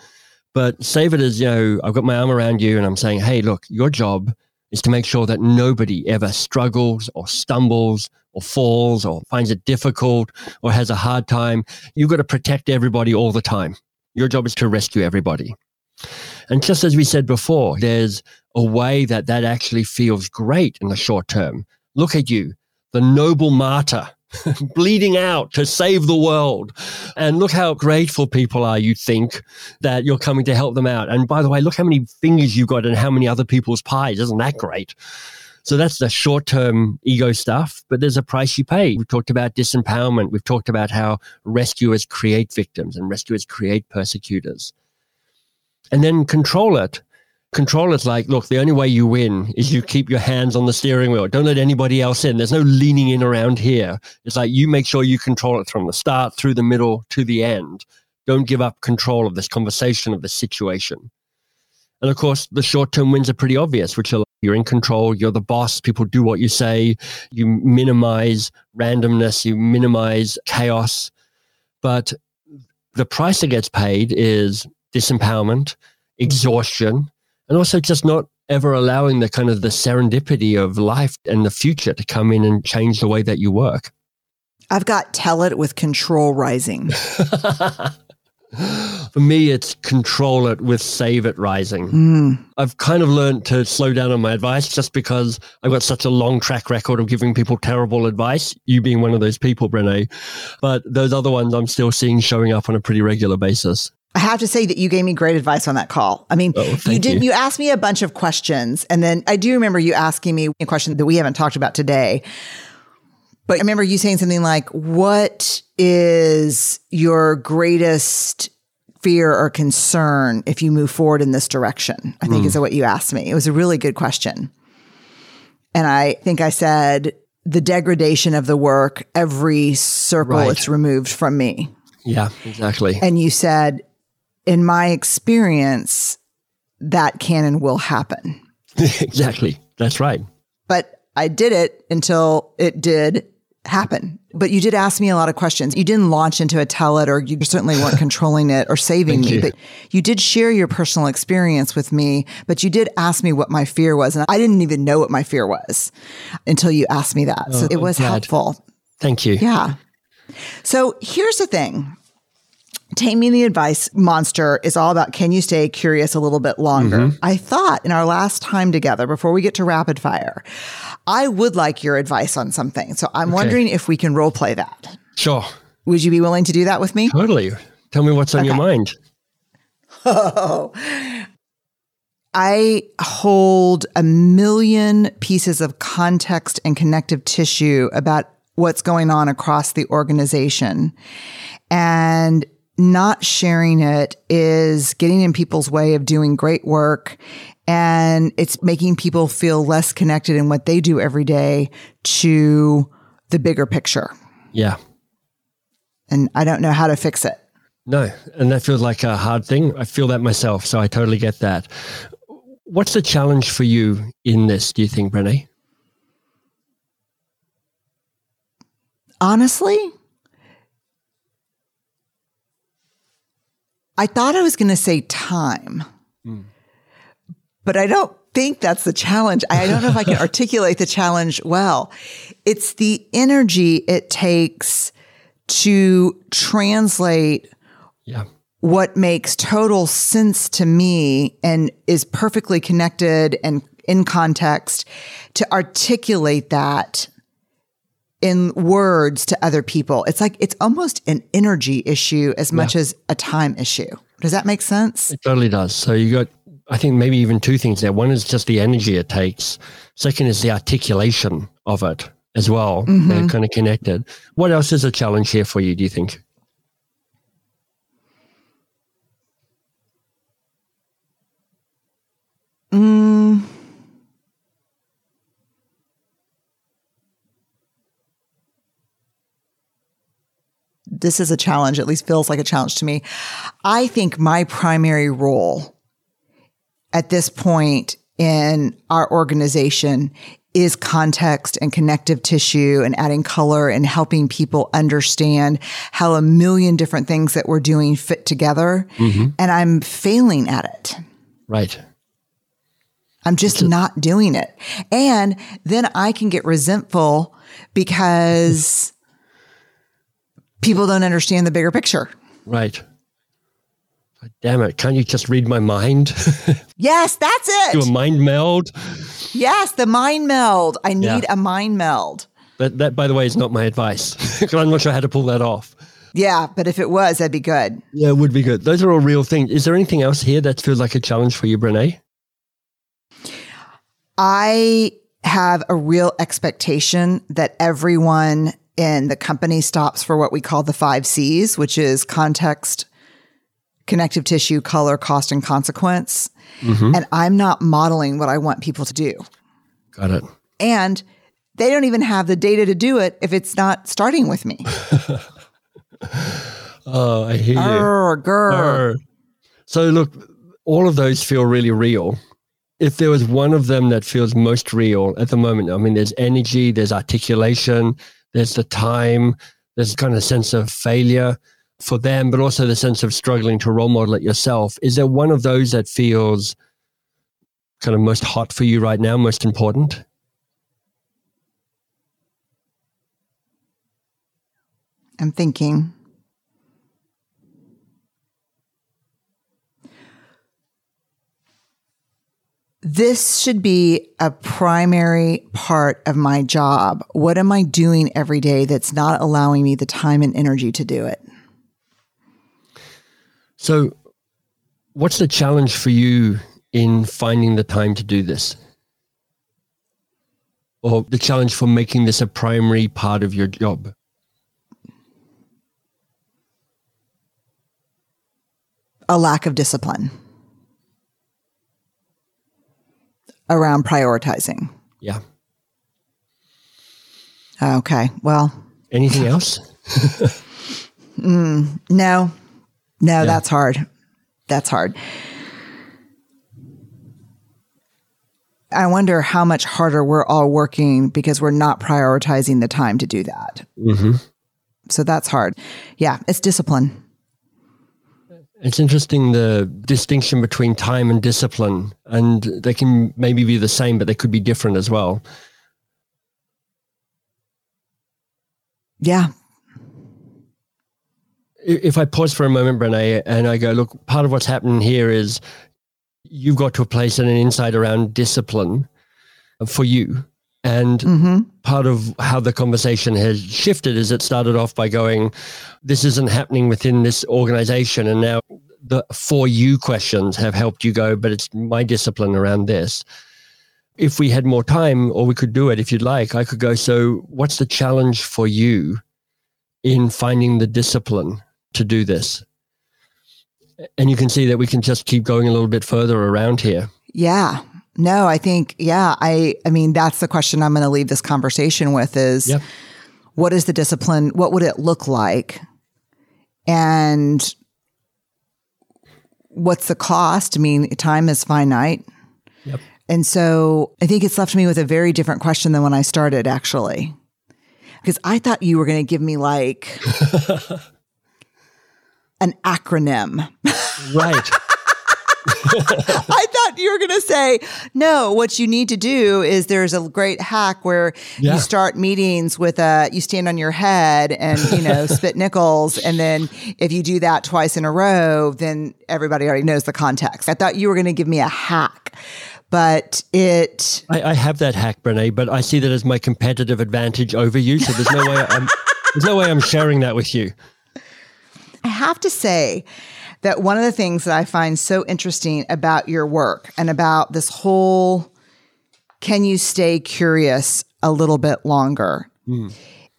But save it as, you know, I've got my arm around you and I'm saying, hey, look, your job is to make sure that nobody ever struggles or stumbles or falls or finds it difficult or has a hard time. You've got to protect everybody all the time. Your job is to rescue everybody. And just as we said before, there's a way that that actually feels great in the short term. Look at you, the noble martyr, bleeding out to save the world. And look how grateful people are, you think, that you're coming to help them out. And by the way, look how many fingers you've got and how many other people's pies. Isn't that great? So that's the short-term ego stuff, but there's a price you pay. We've talked about disempowerment. We've talked about how rescuers create victims and rescuers create persecutors. And then control it. Control is like, look, the only way you win is you keep your hands on the steering wheel. Don't let anybody else in. There's no leaning in around here. It's like you make sure you control it from the start, through the middle, to the end. Don't give up control of this conversation, of this situation. And of course, the short-term wins are pretty obvious, which are like, you're in control, you're the boss, people do what you say, you minimize randomness, you minimize chaos. But the price that gets paid is disempowerment, exhaustion, and also just not ever allowing the kind of the serendipity of life and the future to come in and change the way that you work. I've got tell it with control rising. For me, it's control it with save it rising. I've kind of learned to slow down on my advice just because I've got such a long track record of giving people terrible advice, you being one of those people, Brené. But those other ones I'm still seeing showing up on a pretty regular basis. I have to say that you gave me great advice on that call. I mean, you asked me a bunch of questions, and then I do remember you asking me a question that we haven't talked about today. But I remember you saying something like, what is your greatest fear or concern if you move forward in this direction? I think is what you asked me. It was a really good question. And I think I said, the degradation of the work, every circle it's removed from me. Yeah, exactly. And you said, in my experience, that can and will happen. Exactly. That's right. But I did it until it did happen. But you did ask me a lot of questions. You didn't launch into a tell it, or you certainly weren't controlling it or saving me. But you did share your personal experience with me, but you did ask me what my fear was. And I didn't even know what my fear was until you asked me that. So it was helpful. Thank you. Yeah. So here's the thing. Taming the advice monster is all about, can you stay curious a little bit longer? I thought in our last time together, before we get to rapid fire, I would like your advice on something. So I'm wondering if we can role play that. Sure. Would you be willing to do that with me? Totally. Tell me what's on your mind. I hold a million pieces of context and connective tissue about what's going on across the organization. And not sharing it is getting in people's way of doing great work. And it's making people feel less connected in what they do every day to the bigger picture. Yeah. And I don't know how to fix it. No. And that feels like a hard thing. I feel that myself. So I totally get that. What's the challenge for you in this, do you think, Brené? Honestly, I thought I was going to say time, but I don't think that's the challenge. I don't know if I can articulate the challenge well. It's the energy it takes to translate what makes total sense to me and is perfectly connected and in context, to articulate that in words to other people. It's like, it's almost an energy issue as much as a time issue. Does that make sense? It totally does. So you got, I think maybe even two things there. One is just the energy it takes. Second is the articulation of it as well. They're kind of connected. What else is a challenge here for you, do you think? this is a challenge, at least feels like a challenge to me. I think my primary role at this point in our organization is context and connective tissue and adding color and helping people understand how a million different things that we're doing fit together. Mm-hmm. And I'm failing at it. Right. I'm just not doing it. And then I can get resentful because people don't understand the bigger picture. Right. Damn it. Can't you just read my mind? Yes, that's it. Do a mind meld. Yes, the mind meld. I need a mind meld. But that, by the way, is not my advice because I'm not sure how to pull that off. Yeah, but if it was, that'd be good. Yeah, it would be good. Those are all real things. Is there anything else here that feels like a challenge for you, Brené? I have a real expectation that everyone in the company stops for what we call the 5 C's, which is context, connective tissue, color, cost, and consequence. Mm-hmm. And I'm not modeling what I want people to do. Got it. And they don't even have the data to do it if it's not starting with me. Oh, I hear you. Grr. So look, all of those feel really real. If there was one of them that feels most real at the moment, I mean, there's energy, there's articulation, there's the time, there's kind of sense of failure for them, but also the sense of struggling to role model it yourself. Is there one of those that feels kind of most hot for you right now, most important? I'm thinking. This should be a primary part of my job. What am I doing every day that's not allowing me the time and energy to do it? So what's the challenge for you in finding the time to do this? Or the challenge for making this a primary part of your job? A lack of discipline around prioritizing. Yeah. Okay. Well, anything else? No, yeah. That's hard. That's hard. I wonder how much harder we're all working because we're not prioritizing the time to do that. Mm-hmm. So that's hard. Yeah. It's discipline. It's interesting, the distinction between time and discipline, and they can maybe be the same, but they could be different as well. Yeah. If I pause for a moment, Brené, and I go, look, part of what's happening here is you've got to a place and an insight around discipline for you. And part of how the conversation has shifted is it started off by going, this isn't happening within this organization. And now the for you questions have helped you go, but it's my discipline around this. If we had more time, or we could do it if you'd like, I could go, so what's the challenge for you in finding the discipline to do this? And you can see that we can just keep going a little bit further around here. Yeah. No, I think, yeah, I mean, that's the question I'm going to leave this conversation with is what is the discipline? What would it look like? And what's the cost? I mean, time is finite. Yep. And so I think it's left me with a very different question than when I started, actually, because I thought you were going to give me like an acronym. Right. I thought you were going to say, no, what you need to do is there's a great hack where you start meetings with you stand on your head and, you know, spit nickels. And then if you do that twice in a row, then everybody already knows the context. I thought you were going to give me a hack, but I have that hack, Brené, but I see that as my competitive advantage over you. So there's no way I'm sharing that with you. I have to say that one of the things that I find so interesting about your work and about this whole, can you stay curious a little bit longer,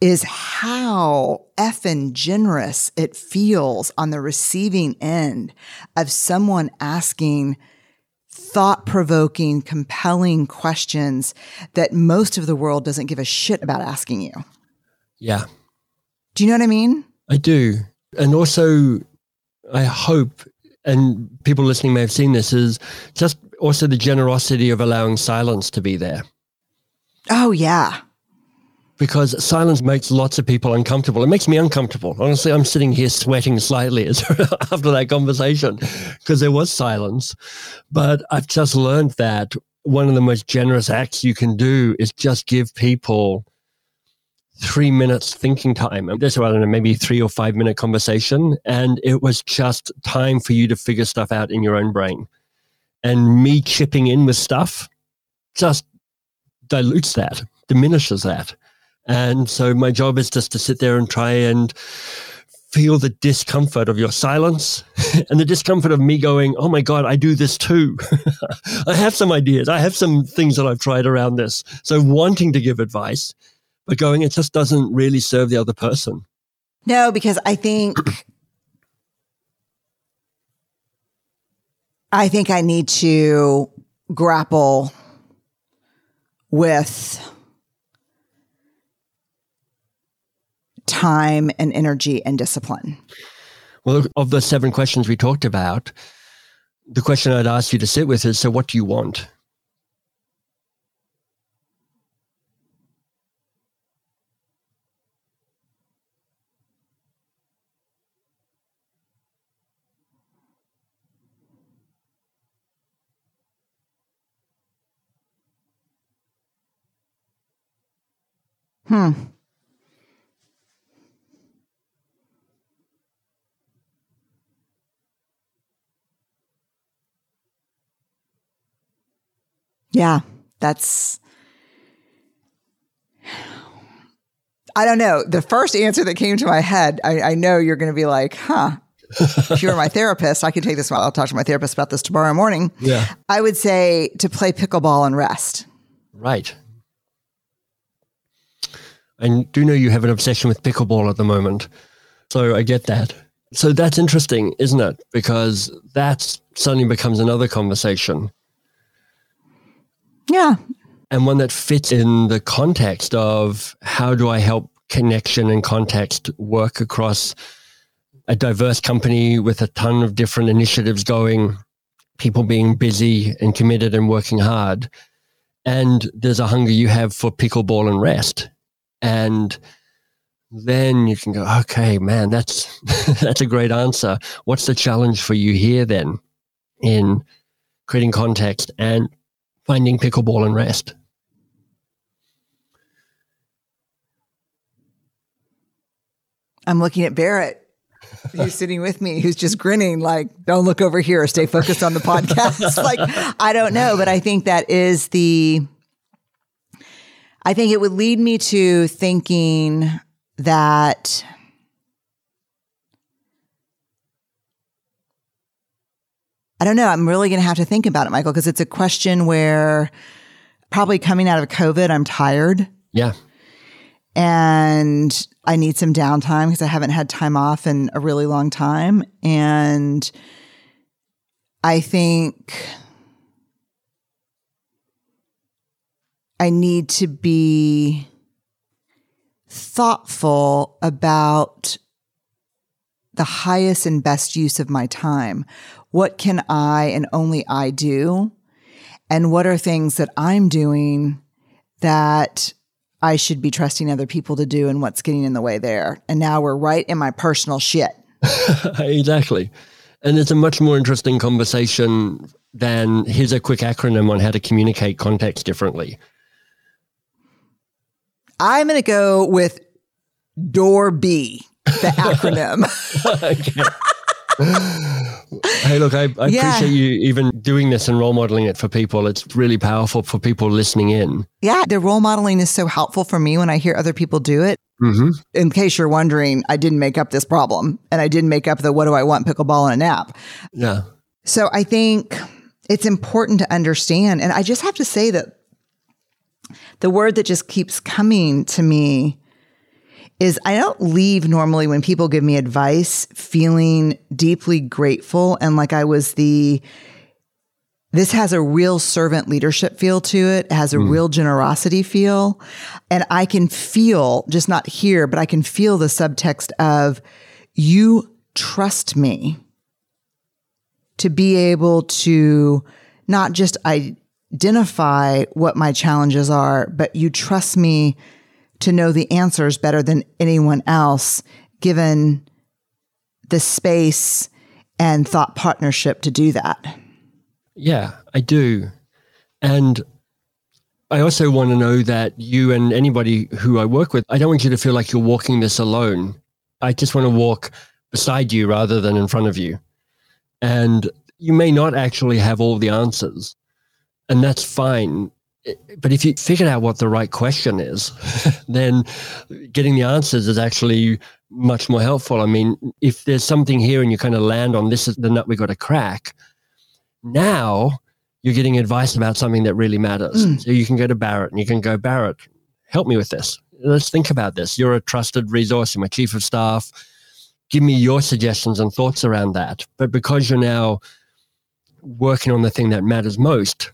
is how effing generous it feels on the receiving end of someone asking thought-provoking, compelling questions that most of the world doesn't give a shit about asking you. Yeah. Do you know what I mean? I do. And also, I hope, and people listening may have seen this, is just also the generosity of allowing silence to be there. Oh, yeah. Because silence makes lots of people uncomfortable. It makes me uncomfortable. Honestly, I'm sitting here sweating slightly after that conversation because there was silence. But I've just learned that one of the most generous acts you can do is just give people 3 minutes thinking time. This was, I don't know, maybe 3 or 5 minute conversation. And it was just time for you to figure stuff out in your own brain. And me chipping in with stuff just dilutes that, diminishes that. And so my job is just to sit there and try and feel the discomfort of your silence and the discomfort of me going, oh my God, I do this too. I have some ideas. I have some things that I've tried around this. So wanting to give advice, but going, it just doesn't really serve the other person. No, because I think I need to grapple with time and energy and discipline. Well, of the 7 questions we talked about, the question I'd ask you to sit with is, so what do you want? Yeah, I don't know. The first answer that came to my head, I know you're going to be like, huh, if you were my therapist, I could take this one. I'll talk to my therapist about this tomorrow morning. Yeah. I would say to play pickleball and rest. Right. I do know you have an obsession with pickleball at the moment. So I get that. So that's interesting, isn't it? Because that suddenly becomes another conversation. Yeah. And one that fits in the context of how do I help connection and context work across a diverse company with a ton of different initiatives going, people being busy and committed and working hard. And there's a hunger you have for pickleball and rest. And then you can go, okay, man, that's that's a great answer. What's the challenge for you here then in creating context and finding pickleball and rest? I'm looking at Barrett, who's sitting with me, who's just grinning like, don't look over here, stay focused on the podcast. Like, I don't know, but I think that is I think it would lead me to thinking that I don't know. I'm really going to have to think about it, Michael, because it's a question where probably coming out of COVID, I'm tired. Yeah. And I need some downtime because I haven't had time off in a really long time. And I think I need to be thoughtful about the highest and best use of my time. What can I and only I do? And what are things that I'm doing that I should be trusting other people to do, and what's getting in the way there? And now we're right in my personal shit. Exactly. And it's a much more interesting conversation than here's a quick acronym on how to communicate context differently. I'm going to go with DOOR B, the acronym. Hey, look, I appreciate you even doing this and role modeling it for people. It's really powerful for people listening in. Yeah, the role modeling is so helpful for me when I hear other people do it. Mm-hmm. In case you're wondering, I didn't make up this problem, and I didn't make up the what do I want, pickleball and a nap. Yeah. So I think it's important to understand. And I just have to say that the word that just keeps coming to me is I don't leave normally when people give me advice feeling deeply grateful and like I was the This has a real servant leadership feel to it. It has a real generosity feel. And I can feel, just not hear, but I can feel the subtext of, you trust me to be able to not just identify what my challenges are, but you trust me to know the answers better than anyone else, given the space and thought partnership to do that. Yeah, I do. And I also want to know that you and anybody who I work with, I don't want you to feel like you're walking this alone. I just want to walk beside you rather than in front of you. And you may not actually have all the answers, and that's fine. But if you figure out what the right question is, then getting the answers is actually much more helpful. I mean, if there's something here and you kind of land on, this is the nut we got to crack, now you're getting advice about something that really matters. So you can go to Barrett and you can go, Barrett, help me with this. Let's think about this. You're a trusted resource. You're my chief of staff. Give me your suggestions and thoughts around that. But because you're now working on the thing that matters most,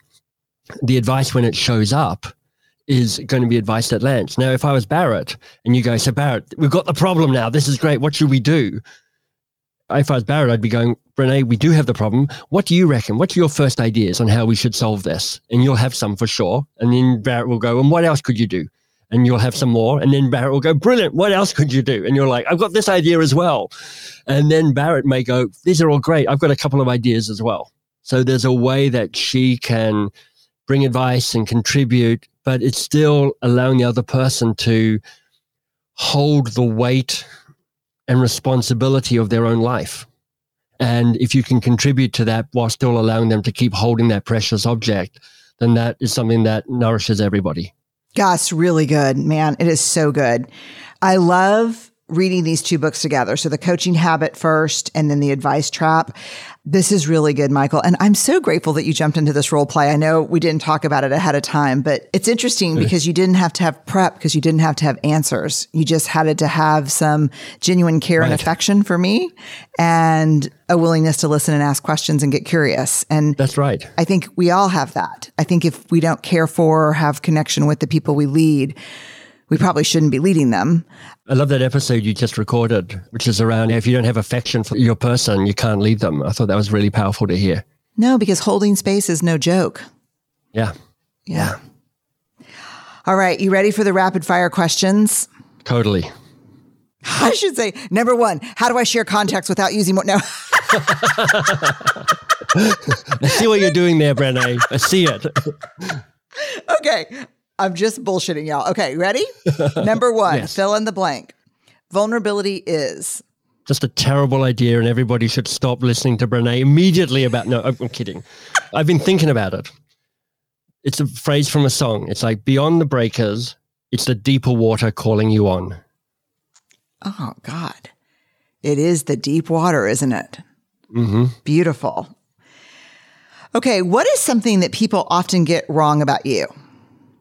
the advice when it shows up is going to be advice that lands. Now, if I was Barrett and you go, so Barrett, we've got the problem now. This is great. What should we do? If I was Barrett, I'd be going, Brené, we do have the problem. What do you reckon? What's your first ideas on how we should solve this? And you'll have some for sure. And then Barrett will go, and what else could you do? And you'll have some more. And then Barrett will go, brilliant. What else could you do? And you're like, I've got this idea as well. And then Barrett may go, these are all great. I've got a couple of ideas as well. So there's a way that she can bring advice and contribute, but it's still allowing the other person to hold the weight and responsibility of their own life. And if you can contribute to that while still allowing them to keep holding that precious object, then that is something that nourishes everybody. Gosh, really good, man. It is so good. I love reading these two books together. So The Coaching Habit first, and then The Advice Trap. This is really good, Michael. And I'm so grateful that you jumped into this role play. I know we didn't talk about it ahead of time, but it's interesting because you didn't have to have prep, because you didn't have to have answers. You just had to have some genuine care and affection for me, and a willingness to listen and ask questions and get curious. And that's right. I think we all have that. I think if we don't care for or have connection with the people we lead, we probably shouldn't be leading them. I love that episode you just recorded, which is around if you don't have affection for your person, you can't lead them. I thought that was really powerful to hear. No, because holding space is no joke. Yeah. All right. You ready for the rapid fire questions? Totally. I should say, number one, how do I share contacts without using more? No. I see what you're doing there, Brené. I see it. Okay. I'm just bullshitting y'all. Okay, ready? Number one, fill in the blank. Vulnerability is? Just a terrible idea, and everybody should stop listening to Brené immediately about... No, I'm kidding. I've been thinking about it. It's a phrase from a song. It's like, beyond the breakers, it's the deeper water calling you on. Oh, God. It is the deep water, isn't it? Mm-hmm. Beautiful. Okay, what is something that people often get wrong about you?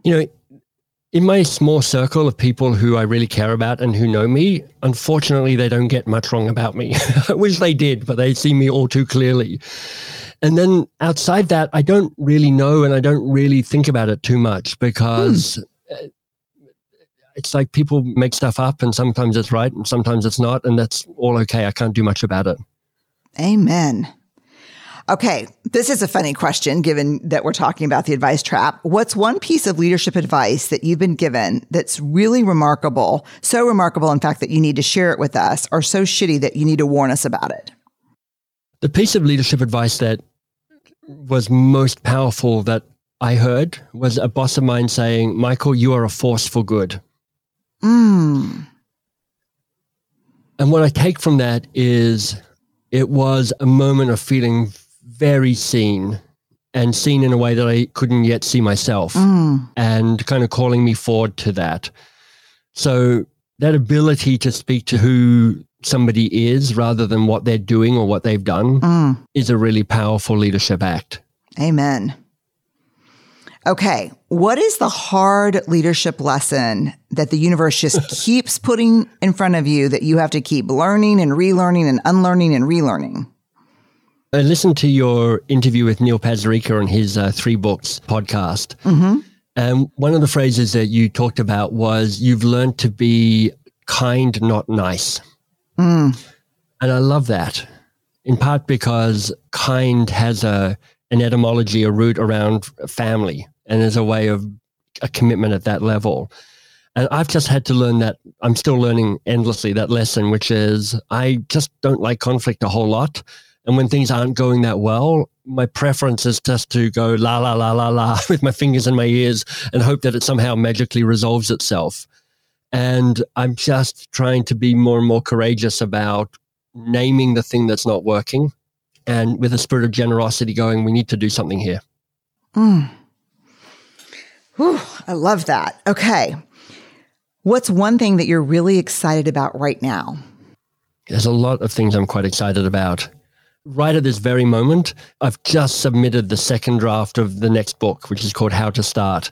You know, in my small circle of people who I really care about and who know me, unfortunately, they don't get much wrong about me. I wish they did, but they see me all too clearly. And then outside that, I don't really know, and I don't really think about it too much, because it's like people make stuff up, and sometimes it's right and sometimes it's not, and that's all okay. I can't do much about it. Amen. Okay, this is a funny question, given that we're talking about the advice trap. What's one piece of leadership advice that you've been given that's really remarkable, so remarkable, in fact, that you need to share it with us, or so shitty that you need to warn us about it? The piece of leadership advice that was most powerful that I heard was a boss of mine saying, Michael, you are a force for good. And what I take from that is it was a moment of feeling very seen, and seen in a way that I couldn't yet see myself, and kind of calling me forward to that. So that ability to speak to who somebody is rather than what they're doing or what they've done is a really powerful leadership act. Amen. Okay. What is the hard leadership lesson that the universe just keeps putting in front of you that you have to keep learning and relearning and unlearning and relearning? I listened to your interview with Neil Pazdarica on his Three Books podcast. Mm-hmm. One of the phrases that you talked about was you've learned to be kind, not nice. Mm. And I love that, in part because kind has an etymology, a root around family, and is a way of a commitment at that level. And I've just had to learn that. I'm still learning endlessly that lesson, which is I just don't like conflict a whole lot. And when things aren't going that well, my preference is just to go la, la, la, la, la with my fingers in my ears and hope that it somehow magically resolves itself. And I'm just trying to be more and more courageous about naming the thing that's not working and with a spirit of generosity going, we need to do something here. Mm. Whew, I love that. Okay. What's one thing that you're really excited about right now? There's a lot of things I'm quite excited about. Right at this very moment, I've just submitted the second draft of the next book, which is called How to Start.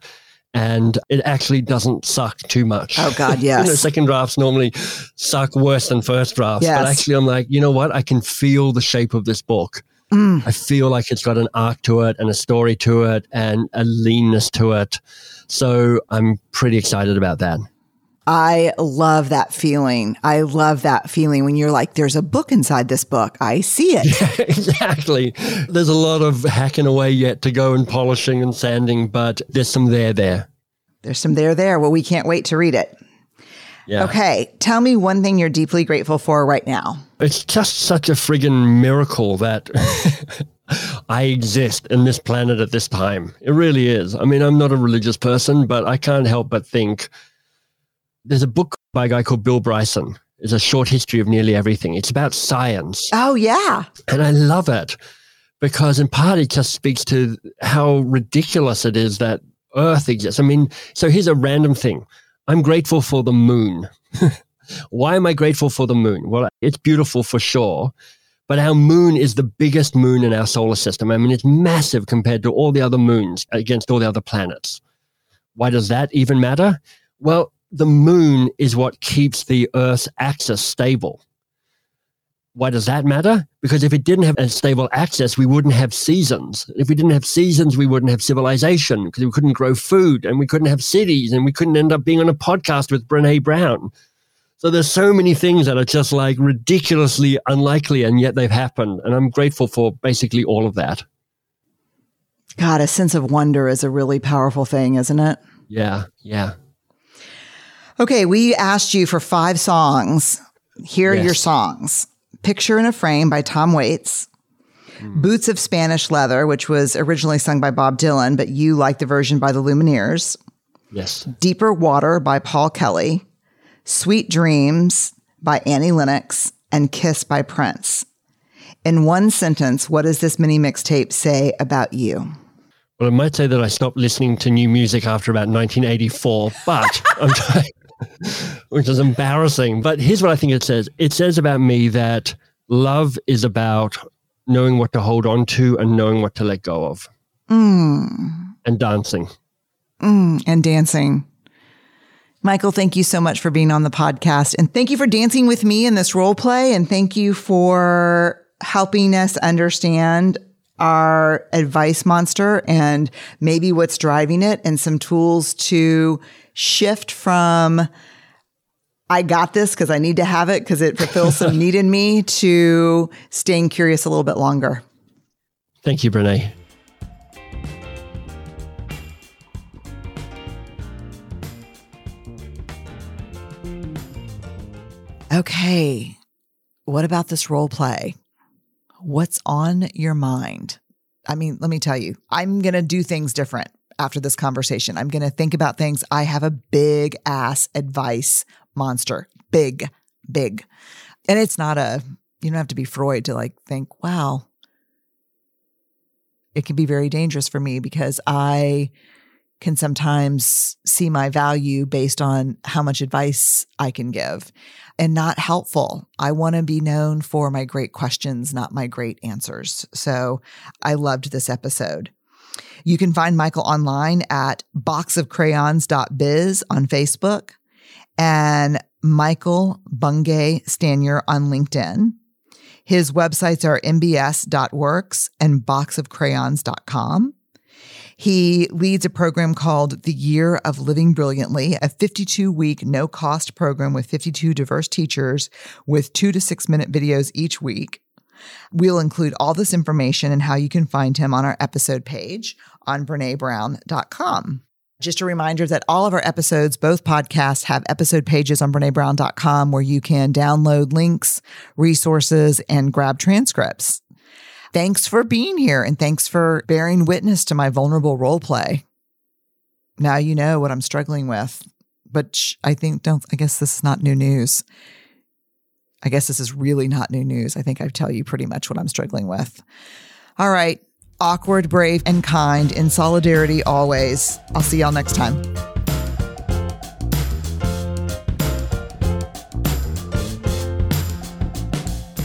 And it actually doesn't suck too much. Oh, God, yes. Second drafts normally suck worse than first drafts. Yes. But actually, I'm like, you know what? I can feel the shape of this book. Mm. I feel like it's got an arc to it and a story to it and a leanness to it. So I'm pretty excited about that. I love that feeling. I love that feeling when you're like, there's a book inside this book. I see it. Yeah, exactly. There's a lot of hacking away yet to go and polishing and sanding, but there's some there there. There's some there there. Well, we can't wait to read it. Yeah. Okay. Tell me one thing you're deeply grateful for right now. It's just such a friggin' miracle that I exist in this planet at this time. It really is. I mean, I'm not a religious person, but I can't help but think, there's a book by a guy called Bill Bryson. It's a short history of nearly everything. It's about science. Oh, yeah. And I love it because in part it just speaks to how ridiculous it is that Earth exists. I mean, so here's a random thing. I'm grateful for the moon. Why am I grateful for the moon? Well, it's beautiful for sure, but our moon is the biggest moon in our solar system. I mean, it's massive compared to all the other moons against all the other planets. Why does that even matter? Well, the moon is what keeps the Earth's axis stable. Why does that matter? Because if it didn't have a stable axis, we wouldn't have seasons. If we didn't have seasons, we wouldn't have civilization because we couldn't grow food and we couldn't have cities and we couldn't end up being on a podcast with Brené Brown. So there's so many things that are just like ridiculously unlikely and yet they've happened. And I'm grateful for basically all of that. God, a sense of wonder is a really powerful thing, isn't it? Yeah, yeah. Okay, we asked you for 5 songs. Here are your songs. Picture in a Frame by Tom Waits. Mm. Boots of Spanish Leather, which was originally sung by Bob Dylan, but you liked the version by The Lumineers. Yes. Deeper Water by Paul Kelly. Sweet Dreams by Annie Lennox. And Kiss by Prince. In one sentence, what does this mini mixtape say about you? Well, I might say that I stopped listening to new music after about 1984, but I'm trying. Which is embarrassing. But here's what I think it says. It says about me that love is about knowing what to hold on to and knowing what to let go of. Mm. And dancing. Mm. And dancing. Michael, thank you so much for being on the podcast. And thank you for dancing with me in this role play. And thank you for helping us understand our advice monster and maybe what's driving it and some tools to shift from I got this because I need to have it because it fulfills some need in me to staying curious a little bit longer. Thank you, Brené. Okay. What about this role play? What's on your mind? I mean, let me tell you, I'm going to do things different after this conversation. I'm going to think about things. I have a big ass advice monster. Big, big. And it's not you don't have to be Freud to like think, wow, it can be very dangerous for me because I can sometimes see my value based on how much advice I can give and not helpful. I want to be known for my great questions, not my great answers. So I loved this episode. You can find Michael online at boxofcrayons.biz on Facebook and Michael Bungay Stanier on LinkedIn. His websites are mbs.works and boxofcrayons.com. He leads a program called The Year of Living Brilliantly, a 52-week no-cost program with 52 diverse teachers with 2 to 6-minute videos each week. We'll include all this information and how you can find him on our episode page on BreneBrown.com. Just a reminder that all of our episodes, both podcasts, have episode pages on BreneBrown.com where you can download links, resources, and grab transcripts. Thanks for being here, and thanks for bearing witness to my vulnerable role play. Now you know what I'm struggling with, but I guess this is not new news. I guess this is really not new news. I think I tell you pretty much what I'm struggling with. All right. Awkward, brave, and kind in solidarity always. I'll see y'all next time.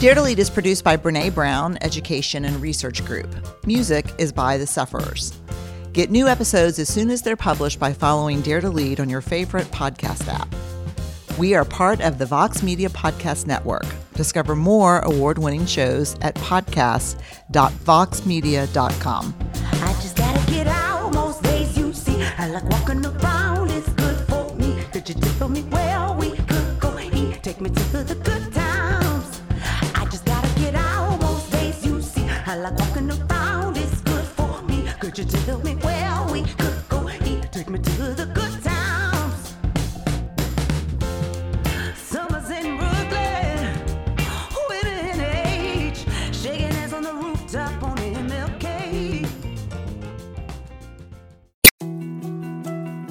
Dare to Lead is produced by Brené Brown Education and Research Group. Music is by The Sufferers. Get new episodes as soon as they're published by following Dare to Lead on your favorite podcast app. We are part of the Vox Media Podcast Network. Discover more award-winning shows at podcasts.voxmedia.com. I just gotta get out most days, you see. I like walking around, it's good for me. Could you tip me where we could go eat? Take me to the good times. I just gotta get out most days, you see. I like walking around, it's good for me. Could you tip me where we could go eat? Take me to the good times.